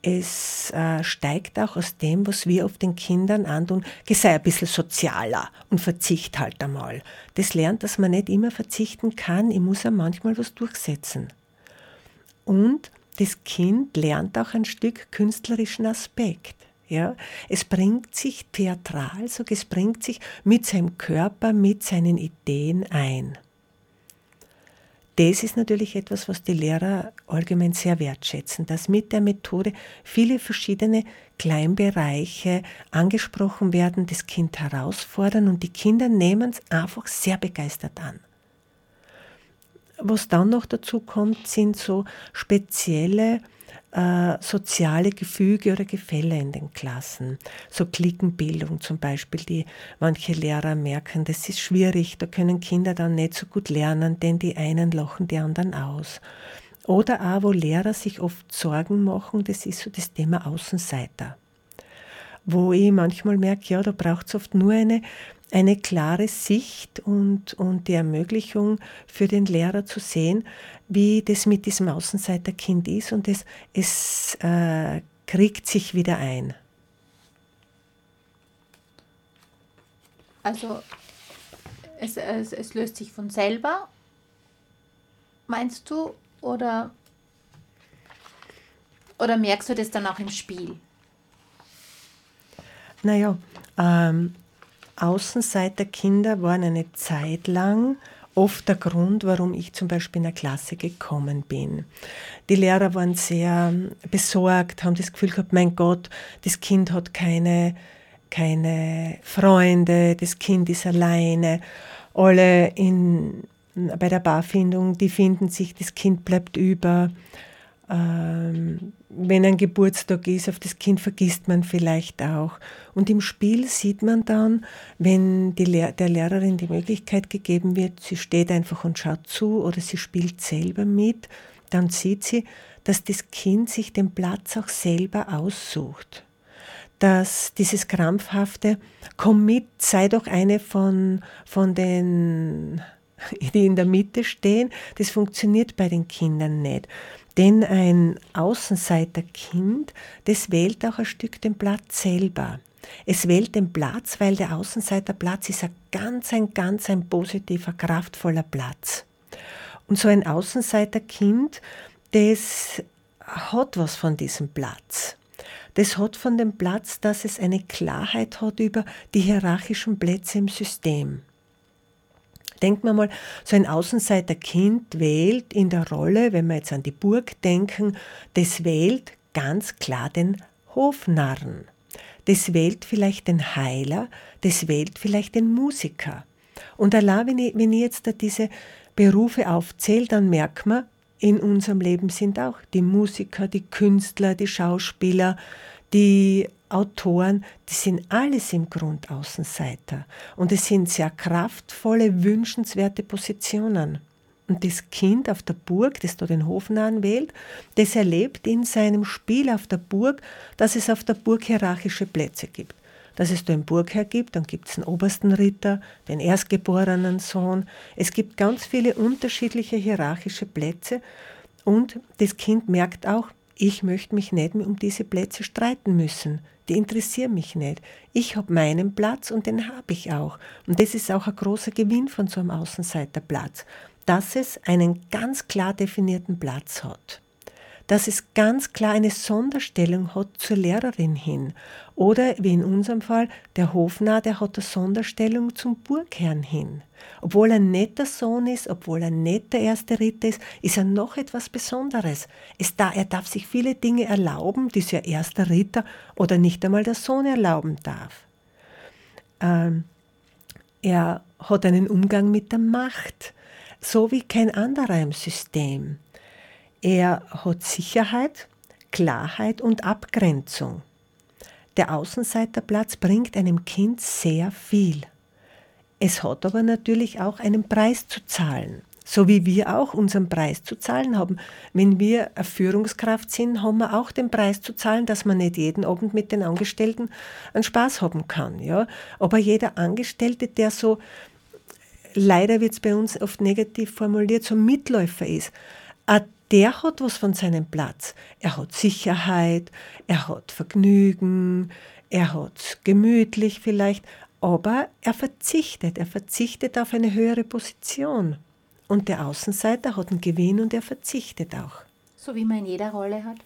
Es äh, steigt auch aus dem, was wir auf den Kindern antun, geh sei ein bisschen sozialer und verzicht halt einmal. Das lernt, dass man nicht immer verzichten kann, ich muss ja manchmal was durchsetzen. Und das Kind lernt auch ein Stück künstlerischen Aspekt. Ja, es bringt sich theatral, so, es bringt sich mit seinem Körper, mit seinen Ideen ein. Das ist natürlich etwas, was die Lehrer allgemein sehr wertschätzen, dass mit der Methode viele verschiedene Kleinbereiche angesprochen werden, das Kind herausfordern und die Kinder nehmen es einfach sehr begeistert an. Was dann noch dazu kommt, sind so spezielle Äh, soziale Gefüge oder Gefälle in den Klassen. So Cliquenbildung zum Beispiel, die manche Lehrer merken, das ist schwierig, da können Kinder dann nicht so gut lernen, denn die einen lachen die anderen aus. Oder auch, wo Lehrer sich oft Sorgen machen, das ist so das Thema Außenseiter. Wo ich manchmal merke, ja, da braucht es oft nur eine, eine klare Sicht und, und die Ermöglichung für den Lehrer zu sehen, wie das mit diesem Außenseiterkind ist und es, es äh, kriegt sich wieder ein. Also es, es, es löst sich von selber, meinst du? Oder, oder merkst du das dann auch im Spiel? Naja, ähm, Außenseiterkinder waren eine Zeit lang oft der Grund, warum ich zum Beispiel in der Klasse gekommen bin. Die Lehrer waren sehr besorgt, haben das Gefühl gehabt, mein Gott, das Kind hat keine, keine Freunde, das Kind ist alleine. Alle in, bei der Paarfindung, die finden sich, das Kind bleibt über. Ähm, wenn ein Geburtstag ist, auf das Kind vergisst man vielleicht auch. Und im Spiel sieht man dann, wenn die Lehr- der Lehrerin die Möglichkeit gegeben wird, sie steht einfach und schaut zu oder sie spielt selber mit, dann sieht sie, dass das Kind sich den Platz auch selber aussucht. Dass dieses krampfhafte, komm mit, sei doch eine von, von den, die in der Mitte stehen, das funktioniert bei den Kindern nicht. Denn ein Außenseiterkind, das wählt auch ein Stück den Platz selber. Es wählt den Platz, weil der Außenseiterplatz ist ein ganz, ein ganz, ein positiver, kraftvoller Platz. Und so ein Außenseiterkind, das hat was von diesem Platz. Das hat von dem Platz, dass es eine Klarheit hat über die hierarchischen Plätze im System. Denkt man mal, so ein Außenseiterkind wählt in der Rolle, wenn wir jetzt an die Burg denken, das wählt ganz klar den Hofnarren, das wählt vielleicht den Heiler, das wählt vielleicht den Musiker. Und allein, wenn ich, wenn ich jetzt da diese Berufe aufzähle, dann merkt man, in unserem Leben sind auch die Musiker, die Künstler, die Schauspieler, die Autoren, die sind alles im Grund Außenseiter. Und es sind sehr kraftvolle, wünschenswerte Positionen. Und das Kind auf der Burg, das da den Hofnarren wählt, das erlebt in seinem Spiel auf der Burg, dass es auf der Burg hierarchische Plätze gibt. Dass es da einen Burgherr gibt, dann gibt es den obersten Ritter, den erstgeborenen Sohn. Es gibt ganz viele unterschiedliche hierarchische Plätze, Und das Kind merkt auch, ich möchte mich nicht mehr um diese Plätze streiten müssen. Die interessieren mich nicht. Ich habe meinen Platz und den habe ich auch. Und das ist auch ein großer Gewinn von so einem Außenseiterplatz, dass es einen ganz klar definierten Platz hat. Dass es ganz klar eine Sonderstellung hat zur Lehrerin hin. Oder, wie in unserem Fall, der Hofnarr, der hat eine Sonderstellung zum Burgherrn hin. Obwohl er nicht der Sohn ist, obwohl er nicht der erste Ritter ist, ist er noch etwas Besonderes. Es da, er darf sich viele Dinge erlauben, die sich ein erster Ritter oder nicht einmal der Sohn erlauben darf. Ähm, er hat einen Umgang mit der Macht, so wie kein anderer im System. Er hat Sicherheit, Klarheit und Abgrenzung. Der Außenseiterplatz bringt einem Kind sehr viel. Es hat aber natürlich auch einen Preis zu zahlen, so wie wir auch unseren Preis zu zahlen haben. Wenn wir eine Führungskraft sind, haben wir auch den Preis zu zahlen, dass man nicht jeden Abend mit den Angestellten einen Spaß haben kann. Ja? Aber jeder Angestellte, der so, leider wird es bei uns oft negativ formuliert, so Mitläufer ist, der hat was von seinem Platz. Er hat Sicherheit, er hat Vergnügen, er hat gemütlich vielleicht, aber er verzichtet, er verzichtet auf eine höhere Position. Und der Außenseiter hat einen Gewinn und er verzichtet auch. So wie man in jeder Rolle hat.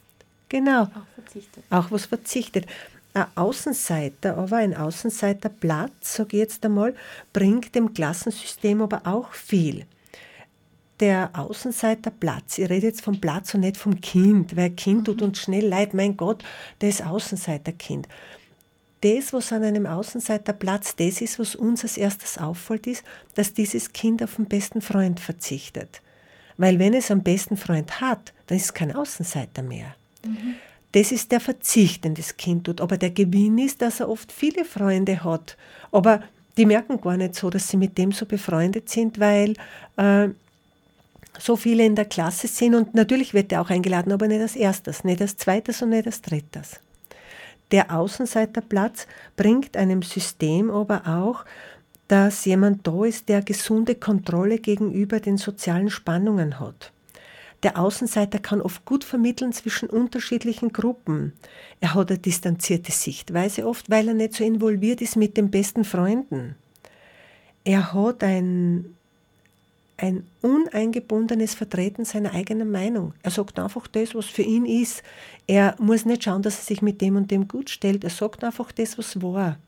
Genau. Auch verzichtet. Auch was verzichtet. Ein Außenseiter, aber ein Außenseiterplatz, sage ich jetzt einmal, bringt dem Klassensystem aber auch viel. Der Außenseiterplatz, ich rede jetzt vom Platz und nicht vom Kind, weil Kind tut uns schnell leid, mein Gott, das Außenseiterkind. Das, was an einem Außenseiterplatz das ist, was uns als erstes auffällt, ist, dass dieses Kind auf den besten Freund verzichtet. Weil wenn es einen besten Freund hat, dann ist es kein Außenseiter mehr. Mhm. Das ist der Verzicht, den das Kind tut. Aber der Gewinn ist, dass er oft viele Freunde hat. Aber die merken gar nicht so, dass sie mit dem so befreundet sind, weil äh, so viele in der Klasse sind und natürlich wird er auch eingeladen, aber nicht als erstes, nicht als zweites und nicht als drittes. Der Außenseiterplatz bringt einem System aber auch, dass jemand da ist, der gesunde Kontrolle gegenüber den sozialen Spannungen hat. Der Außenseiter kann oft gut vermitteln zwischen unterschiedlichen Gruppen. Er hat eine distanzierte Sichtweise oft, weil er nicht so involviert ist mit den besten Freunden. Er hat ein... ein uneingebundenes Vertreten seiner eigenen Meinung. Er sagt einfach das, was für ihn ist. Er muss nicht schauen, dass er sich mit dem und dem gut stellt. Er sagt einfach das, was war.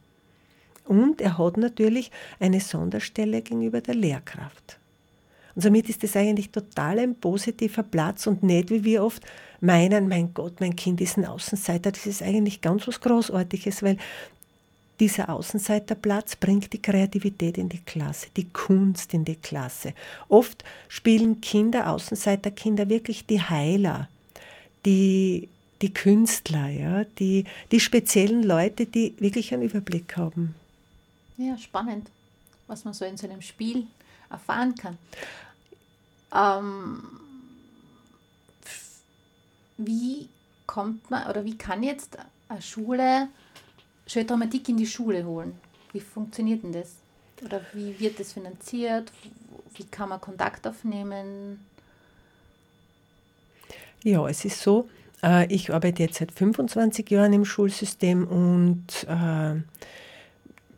Und er hat natürlich eine Sonderstelle gegenüber der Lehrkraft. Und somit ist das eigentlich total ein positiver Platz und nicht, wie wir oft meinen, mein Gott, mein Kind ist ein Außenseiter. Das ist eigentlich ganz was Großartiges, weil dieser Außenseiterplatz bringt die Kreativität in die Klasse, die Kunst in die Klasse. Oft spielen Kinder, Außenseiterkinder, wirklich die Heiler, die, die Künstler, ja, die, die speziellen Leute, die wirklich einen Überblick haben. Ja, spannend, was man so in so einem Spiel erfahren kann. Ähm, wie kommt man oder wie kann jetzt eine Schule Jeux Dramatiques in die Schule holen? Wie funktioniert denn das? Oder wie wird das finanziert? Wie kann man Kontakt aufnehmen? Ja, es ist so, ich arbeite jetzt seit fünfundzwanzig Jahren im Schulsystem und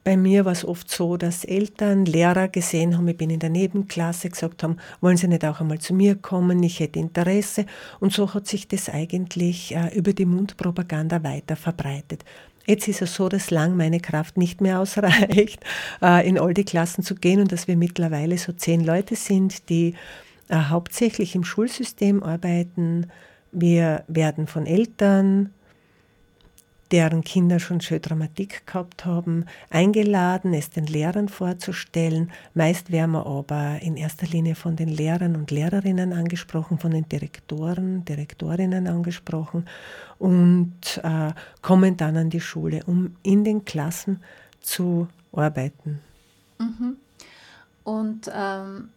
bei mir war es oft so, dass Eltern, Lehrer gesehen haben, ich bin in der Nebenklasse, gesagt haben, wollen Sie nicht auch einmal zu mir kommen, ich hätte Interesse. Und so hat sich das eigentlich über die Mundpropaganda weiter verbreitet. Jetzt ist es so, dass lang meine Kraft nicht mehr ausreicht, in all die Klassen zu gehen und dass wir mittlerweile so zehn Leute sind, die hauptsächlich im Schulsystem arbeiten. Wir werden von Eltern, deren Kinder schon Jeux Dramatiques gehabt haben, eingeladen, es den Lehrern vorzustellen. Meist werden wir aber in erster Linie von den Lehrern und Lehrerinnen angesprochen, von den Direktoren, Direktorinnen angesprochen und äh, kommen dann an die Schule, um in den Klassen zu arbeiten. Mhm. Und ähm,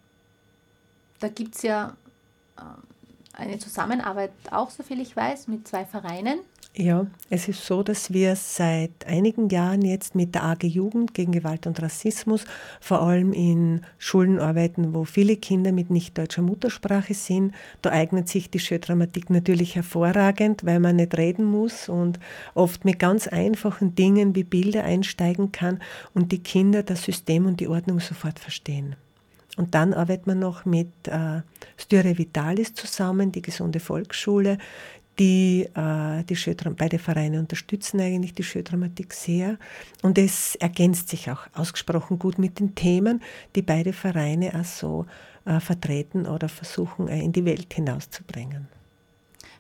da gibt es ja eine Zusammenarbeit auch, soviel ich weiß, mit zwei Vereinen. Ja, es ist so, dass wir seit einigen Jahren jetzt mit der A R G E Jugend gegen Gewalt und Rassismus vor allem in Schulen arbeiten, wo viele Kinder mit nicht deutscher Muttersprache sind. Da eignet sich die Jeux Dramatik natürlich hervorragend, weil man nicht reden muss und oft mit ganz einfachen Dingen wie Bilder einsteigen kann und die Kinder das System und die Ordnung sofort verstehen. Und dann arbeitet man noch mit äh, Styria Vitalis zusammen, die gesunde Volksschule, die, äh, die Jeux Dram- beide Vereine unterstützen eigentlich die Jeux Dramatik sehr. Und es ergänzt sich auch ausgesprochen gut mit den Themen, die beide Vereine auch so äh, vertreten oder versuchen, äh, in die Welt hinauszubringen.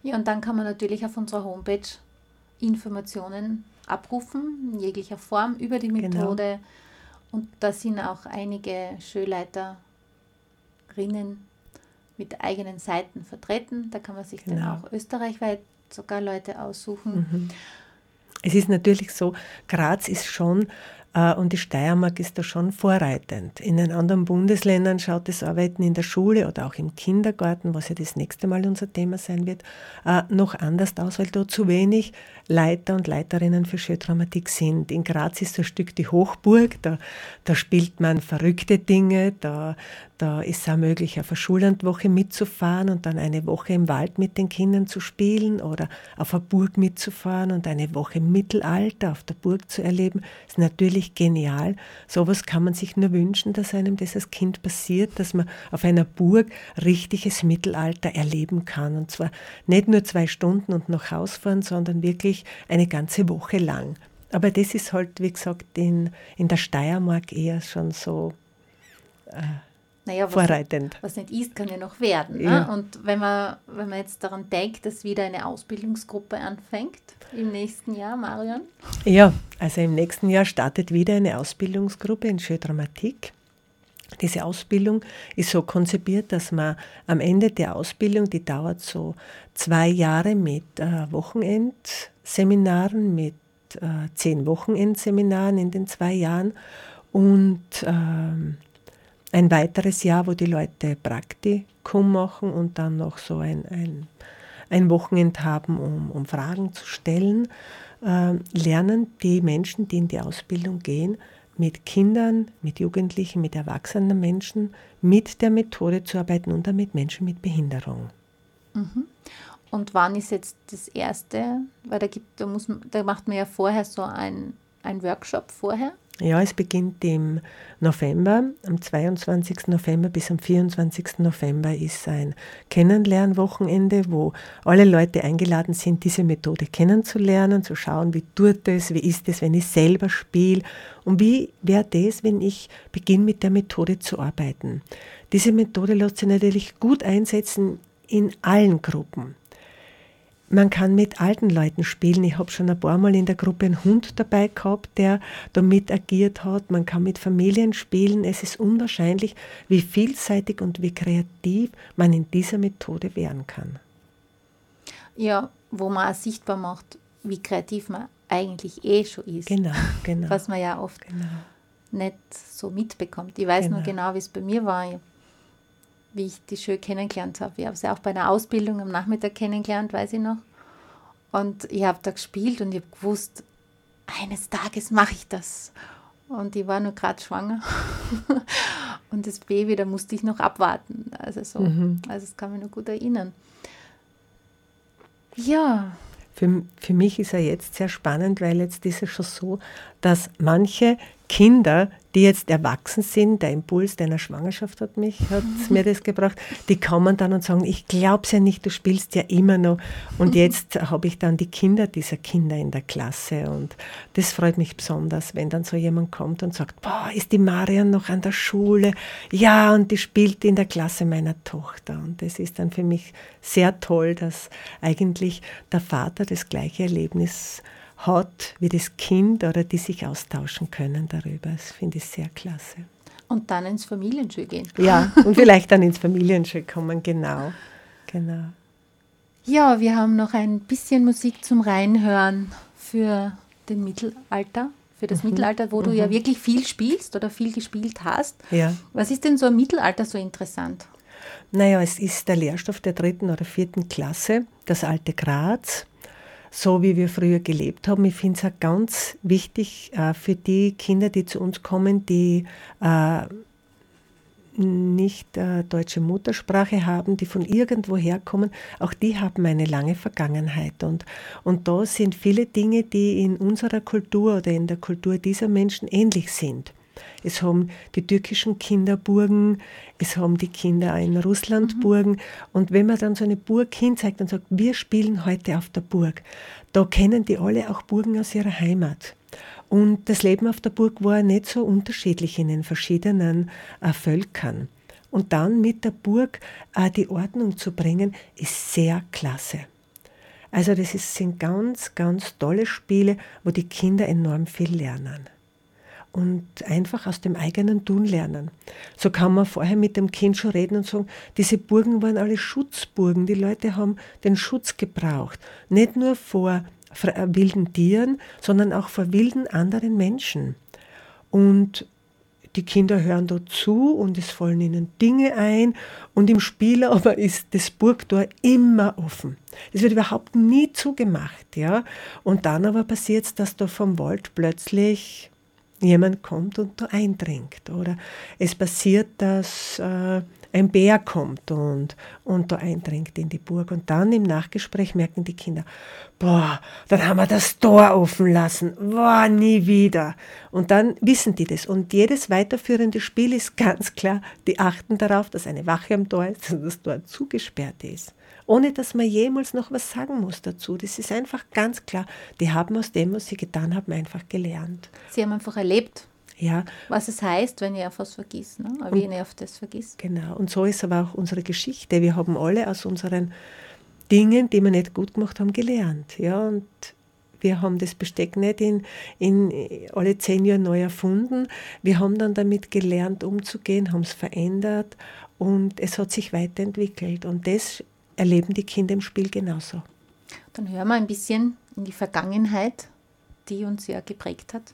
Ja, und dann kann man natürlich auf unserer Homepage Informationen abrufen, in jeglicher Form, über die Methode. Genau. Und da sind auch einige Schulleiterinnen mit eigenen Seiten vertreten. Da kann man sich genau. dann auch österreichweit sogar Leute aussuchen. Mhm. Es ist natürlich so, Graz ist schon äh, und die Steiermark ist da schon vorreitend. In den anderen Bundesländern schaut das Arbeiten in der Schule oder auch im Kindergarten, was ja das nächste Mal unser Thema sein wird, äh, noch anders aus, weil da zu wenig Leiter und Leiterinnen für Jeux Dramatik sind. In Graz ist so ein Stück die Hochburg, da, da spielt man verrückte Dinge, da, da ist es auch möglich, auf eine Schullandwoche mitzufahren und dann eine Woche im Wald mit den Kindern zu spielen oder auf eine Burg mitzufahren und eine Woche Mittelalter auf der Burg zu erleben, ist natürlich genial. Sowas kann man sich nur wünschen, dass einem das als Kind passiert, dass man auf einer Burg richtiges Mittelalter erleben kann. Und zwar nicht nur zwei Stunden und nach Haus fahren, sondern wirklich eine ganze Woche lang. Aber das ist halt, wie gesagt, in, in der Steiermark eher schon so äh, naja, was vorreitend. Nicht, was nicht ist, kann ja noch werden. Ja. Ne? Und wenn man, wenn man jetzt daran denkt, dass wieder eine Ausbildungsgruppe anfängt im nächsten Jahr, Marion? Ja, also im nächsten Jahr startet wieder eine Ausbildungsgruppe in Jeux Dramatik. Diese Ausbildung ist so konzipiert, dass man am Ende der Ausbildung, die dauert so zwei Jahre mit äh, Wochenendseminaren, mit äh, zehn Wochenendseminaren in den zwei Jahren und ähm, ein weiteres Jahr, wo die Leute Praktikum machen und dann noch so ein, ein, ein Wochenend haben, um, um Fragen zu stellen, äh, lernen die Menschen, die in die Ausbildung gehen, mit Kindern, mit Jugendlichen, mit erwachsenen Menschen, mit der Methode zu arbeiten und damit Menschen mit Behinderung. Mhm. Und wann ist jetzt das erste? Weil da, gibt, da, muss, da macht man ja vorher so einen Workshop vorher. Ja, es beginnt im November, am zweiundzwanzigsten November bis am vierundzwanzigsten November ist ein Kennenlernwochenende, wo alle Leute eingeladen sind, diese Methode kennenzulernen, zu schauen, wie tut es, wie ist es, wenn ich selber spiele und wie wäre das, wenn ich beginne mit der Methode zu arbeiten. Diese Methode lässt sich natürlich gut einsetzen in allen Gruppen. Man kann mit alten Leuten spielen. Ich habe schon ein paar Mal in der Gruppe einen Hund dabei gehabt, der da mit agiert hat. Man kann mit Familien spielen. Es ist unwahrscheinlich, wie vielseitig und wie kreativ man in dieser Methode werden kann. Ja, wo man auch sichtbar macht, wie kreativ man eigentlich eh schon ist. Genau, genau. Was man ja oft genau. nicht so mitbekommt. Ich weiß genau. nur genau, wie es bei mir war. Wie ich die Jeux kennengelernt habe. Ich habe sie auch bei einer Ausbildung am Nachmittag kennengelernt, weiß ich noch. Und ich habe da gespielt und ich habe gewusst, eines Tages mache ich das. Und ich war nur gerade schwanger. Und das Baby, da musste ich noch abwarten. Also so, mhm. also das kann mich noch gut erinnern. Ja. Für, für mich ist er jetzt sehr spannend, weil jetzt ist es schon so, dass manche Kinder, die jetzt erwachsen sind, der Impuls deiner Schwangerschaft hat mich, hat mir das gebracht, die kommen dann und sagen, ich glaub's ja nicht, du spielst ja immer noch. Und jetzt habe ich dann die Kinder dieser Kinder in der Klasse und das freut mich besonders, wenn dann so jemand kommt und sagt, boah, ist die Marion noch an der Schule? Ja, und die spielt in der Klasse meiner Tochter. Und das ist dann für mich sehr toll, dass eigentlich der Vater das gleiche Erlebnis hat wie das Kind oder die sich austauschen können darüber. Das finde ich sehr klasse. Und dann ins Familienjeu gehen. Ja, und vielleicht dann ins Familienjeu kommen, genau. genau. Ja, wir haben noch ein bisschen Musik zum Reinhören für den Mittelalter, für das mhm. Mittelalter, wo mhm. du ja wirklich viel spielst oder viel gespielt hast. Ja. Was ist denn so im Mittelalter so interessant? Naja, es ist der Lehrstoff der dritten oder vierten Klasse, das alte Graz, so wie wir früher gelebt haben. Ich finde es auch ganz wichtig äh, für die Kinder, die zu uns kommen, die äh, nicht äh, deutsche Muttersprache haben, die von irgendwo herkommen, auch die haben eine lange Vergangenheit. Und, und da sind viele Dinge, die in unserer Kultur oder in der Kultur dieser Menschen ähnlich sind. Es haben die türkischen Kinderburgen, es haben die Kinder in Russland Burgen. Mhm. Und wenn man dann so eine Burg hinzeigt und sagt, wir spielen heute auf der Burg, da kennen die alle auch Burgen aus ihrer Heimat. Und das Leben auf der Burg war nicht so unterschiedlich in den verschiedenen äh, Völkern. Und dann mit der Burg äh, die Ordnung zu bringen, ist sehr klasse. Also das ist, sind ganz, ganz tolle Spiele, wo die Kinder enorm viel lernen. Und einfach aus dem eigenen Tun lernen. So kann man vorher mit dem Kind schon reden und sagen, diese Burgen waren alle Schutzburgen. Die Leute haben den Schutz gebraucht. Nicht nur vor wilden Tieren, sondern auch vor wilden anderen Menschen. Und die Kinder hören da zu und es fallen ihnen Dinge ein. Und im Spiel aber ist das Burgtor immer offen. Es wird überhaupt nie zugemacht. Ja? Und dann aber passiert es, dass da vom Wald plötzlich jemand kommt und da eindringt. Oder es passiert, dass äh, ein Bär kommt und, und da eindringt in die Burg. Und dann im Nachgespräch merken die Kinder, boah, dann haben wir das Tor offen lassen. Boah, nie wieder. Und dann wissen die das. Und jedes weiterführende Spiel ist ganz klar, die achten darauf, dass eine Wache am Tor ist und das Tor zugesperrt ist. Ohne dass man jemals noch was sagen muss dazu. Das ist einfach ganz klar. Die haben aus dem, was sie getan haben, einfach gelernt. Sie haben einfach erlebt, ja, was es heißt, wenn ihr auf was vergisst, ne? Wie ihr auf das vergisst. Genau, und so ist aber auch unsere Geschichte. Wir haben alle aus unseren Dingen, die wir nicht gut gemacht haben, gelernt. Ja, und wir haben das Besteck nicht in, in alle zehn Jahre neu erfunden. Wir haben dann damit gelernt, umzugehen, haben es verändert und es hat sich weiterentwickelt. Und das erleben die Kinder im Spiel genauso. Dann hören wir ein bisschen in die Vergangenheit, die uns ja geprägt hat.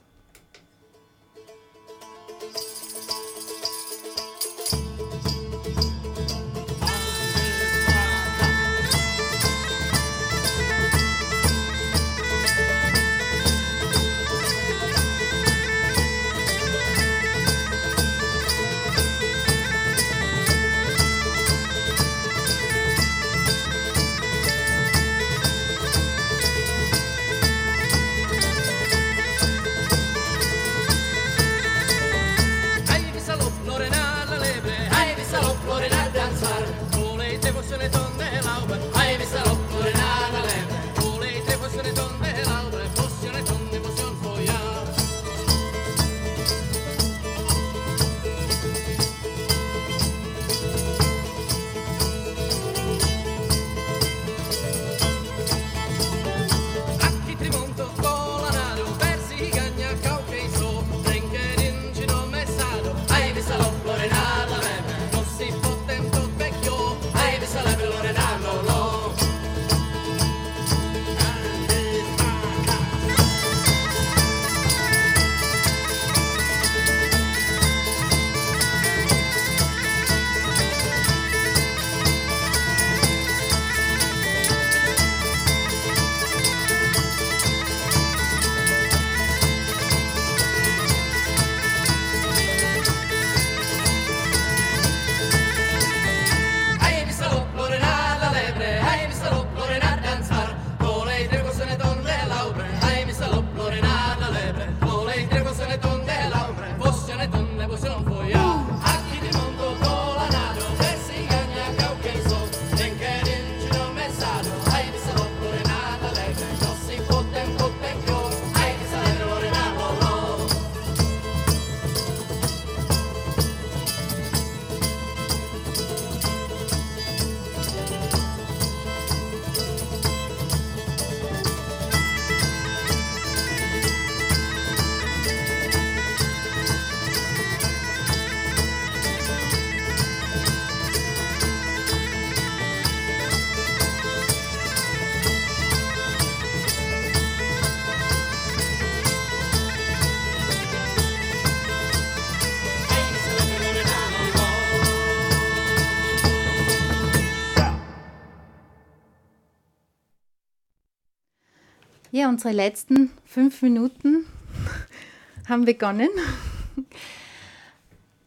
Ja, unsere letzten fünf Minuten haben begonnen.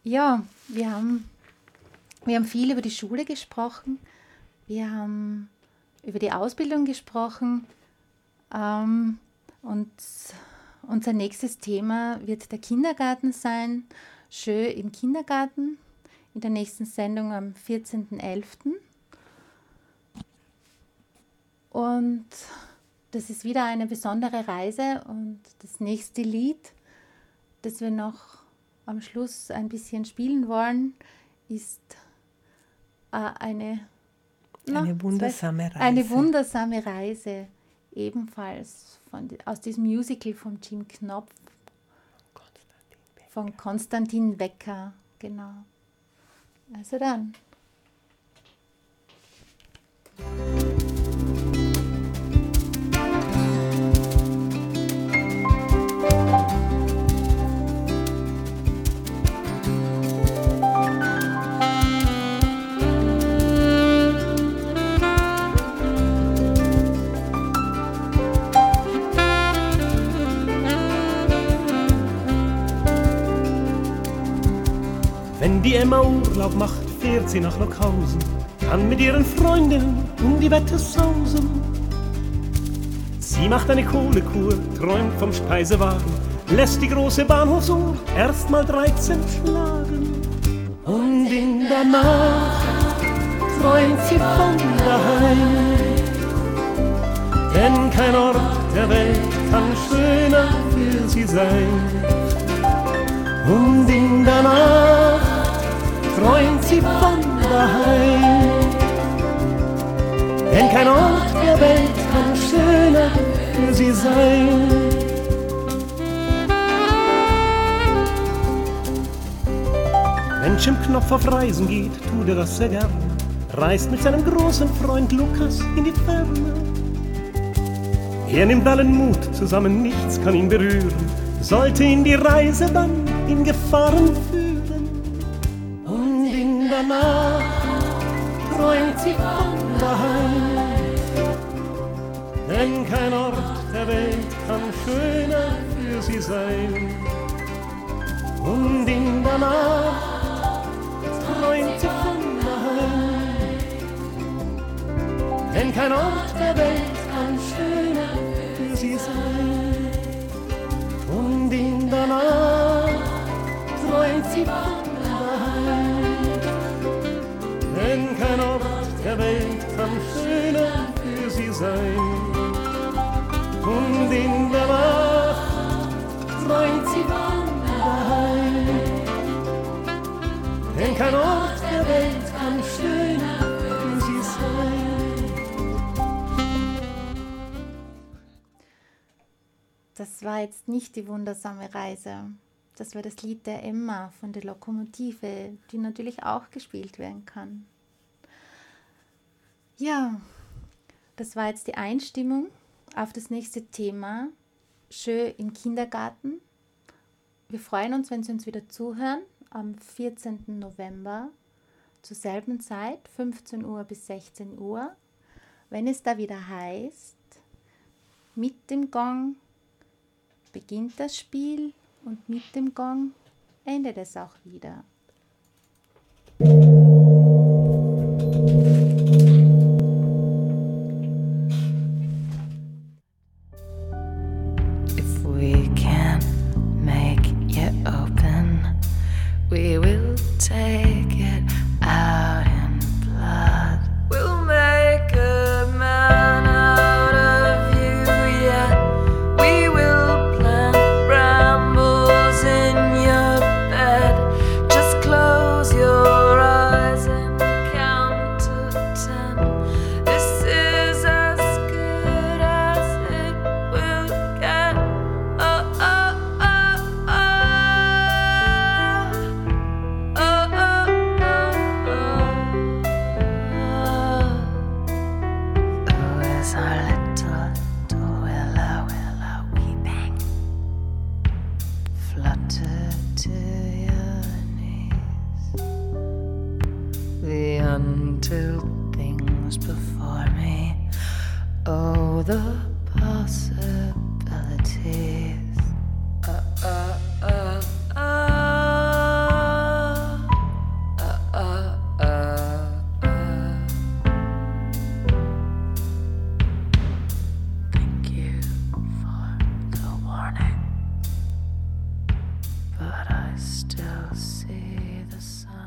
Ja, wir haben, wir haben viel über die Schule gesprochen, wir haben über die Ausbildung gesprochen, ähm, und unser nächstes Thema wird der Kindergarten sein, Jeux im Kindergarten, in der nächsten Sendung am vierzehnten elften Und das ist wieder eine besondere Reise, und das nächste Lied, das wir noch am Schluss ein bisschen spielen wollen, ist äh, eine, na, eine, wundersame Reise. eine wundersame Reise, ebenfalls von, aus diesem Musical von Jim Knopf, Konstantin Becker. von Konstantin Becker, genau. Also dann. Wenn die Emma Urlaub macht, fährt sie nach Lockhausen, kann mit ihren Freundinnen um die Wette sausen. Sie macht eine Kohlekur, träumt vom Speisewagen, lässt die große Bahnhofsuhr erstmal dreizehn schlagen. Und in der Nacht träumt sie von daheim, denn kein Ort der Welt kann schöner für sie sein. Und in der Nacht träumt sie von daheim, denn kein Ort der Welt kann schöner für sie sein. Wenn Jim Knopf auf Reisen geht, tut er das sehr gern, reist mit seinem großen Freund Lukas in die Ferne. Er nimmt allen Mut zusammen, nichts kann ihn berühren, sollte ihn die Reise dann in Gefahren führen. In der Nacht träumt sie von daheim, denn kein Ort der Welt kann schöner für sie sein. Und in der Nacht träumt sie von daheim, denn kein Ort der Welt kann schöner für sie sein. Und in der Nacht träumt sie von daheim, denn kein Ort der Welt kann schöner für sie sein. Und in der Nacht träumt sie von daheim, denn kein Ort der Welt kann schöner für sie sein. Das war jetzt nicht die wundersame Reise. Das war das Lied der Emma von der Lokomotive, die natürlich auch gespielt werden kann. Ja, das war jetzt die Einstimmung auf das nächste Thema, Jeux im Kindergarten. Wir freuen uns, wenn Sie uns wieder zuhören, am vierzehnten November, zur selben Zeit, fünfzehn Uhr bis sechzehn Uhr, wenn es da wieder heißt, mit dem Gong beginnt das Spiel. Und mit dem Gong endet es auch wieder. If we can make you open, we will take it out in blood. We'll make a man out of you, yeah. We will until things before me, oh, the past. possibility.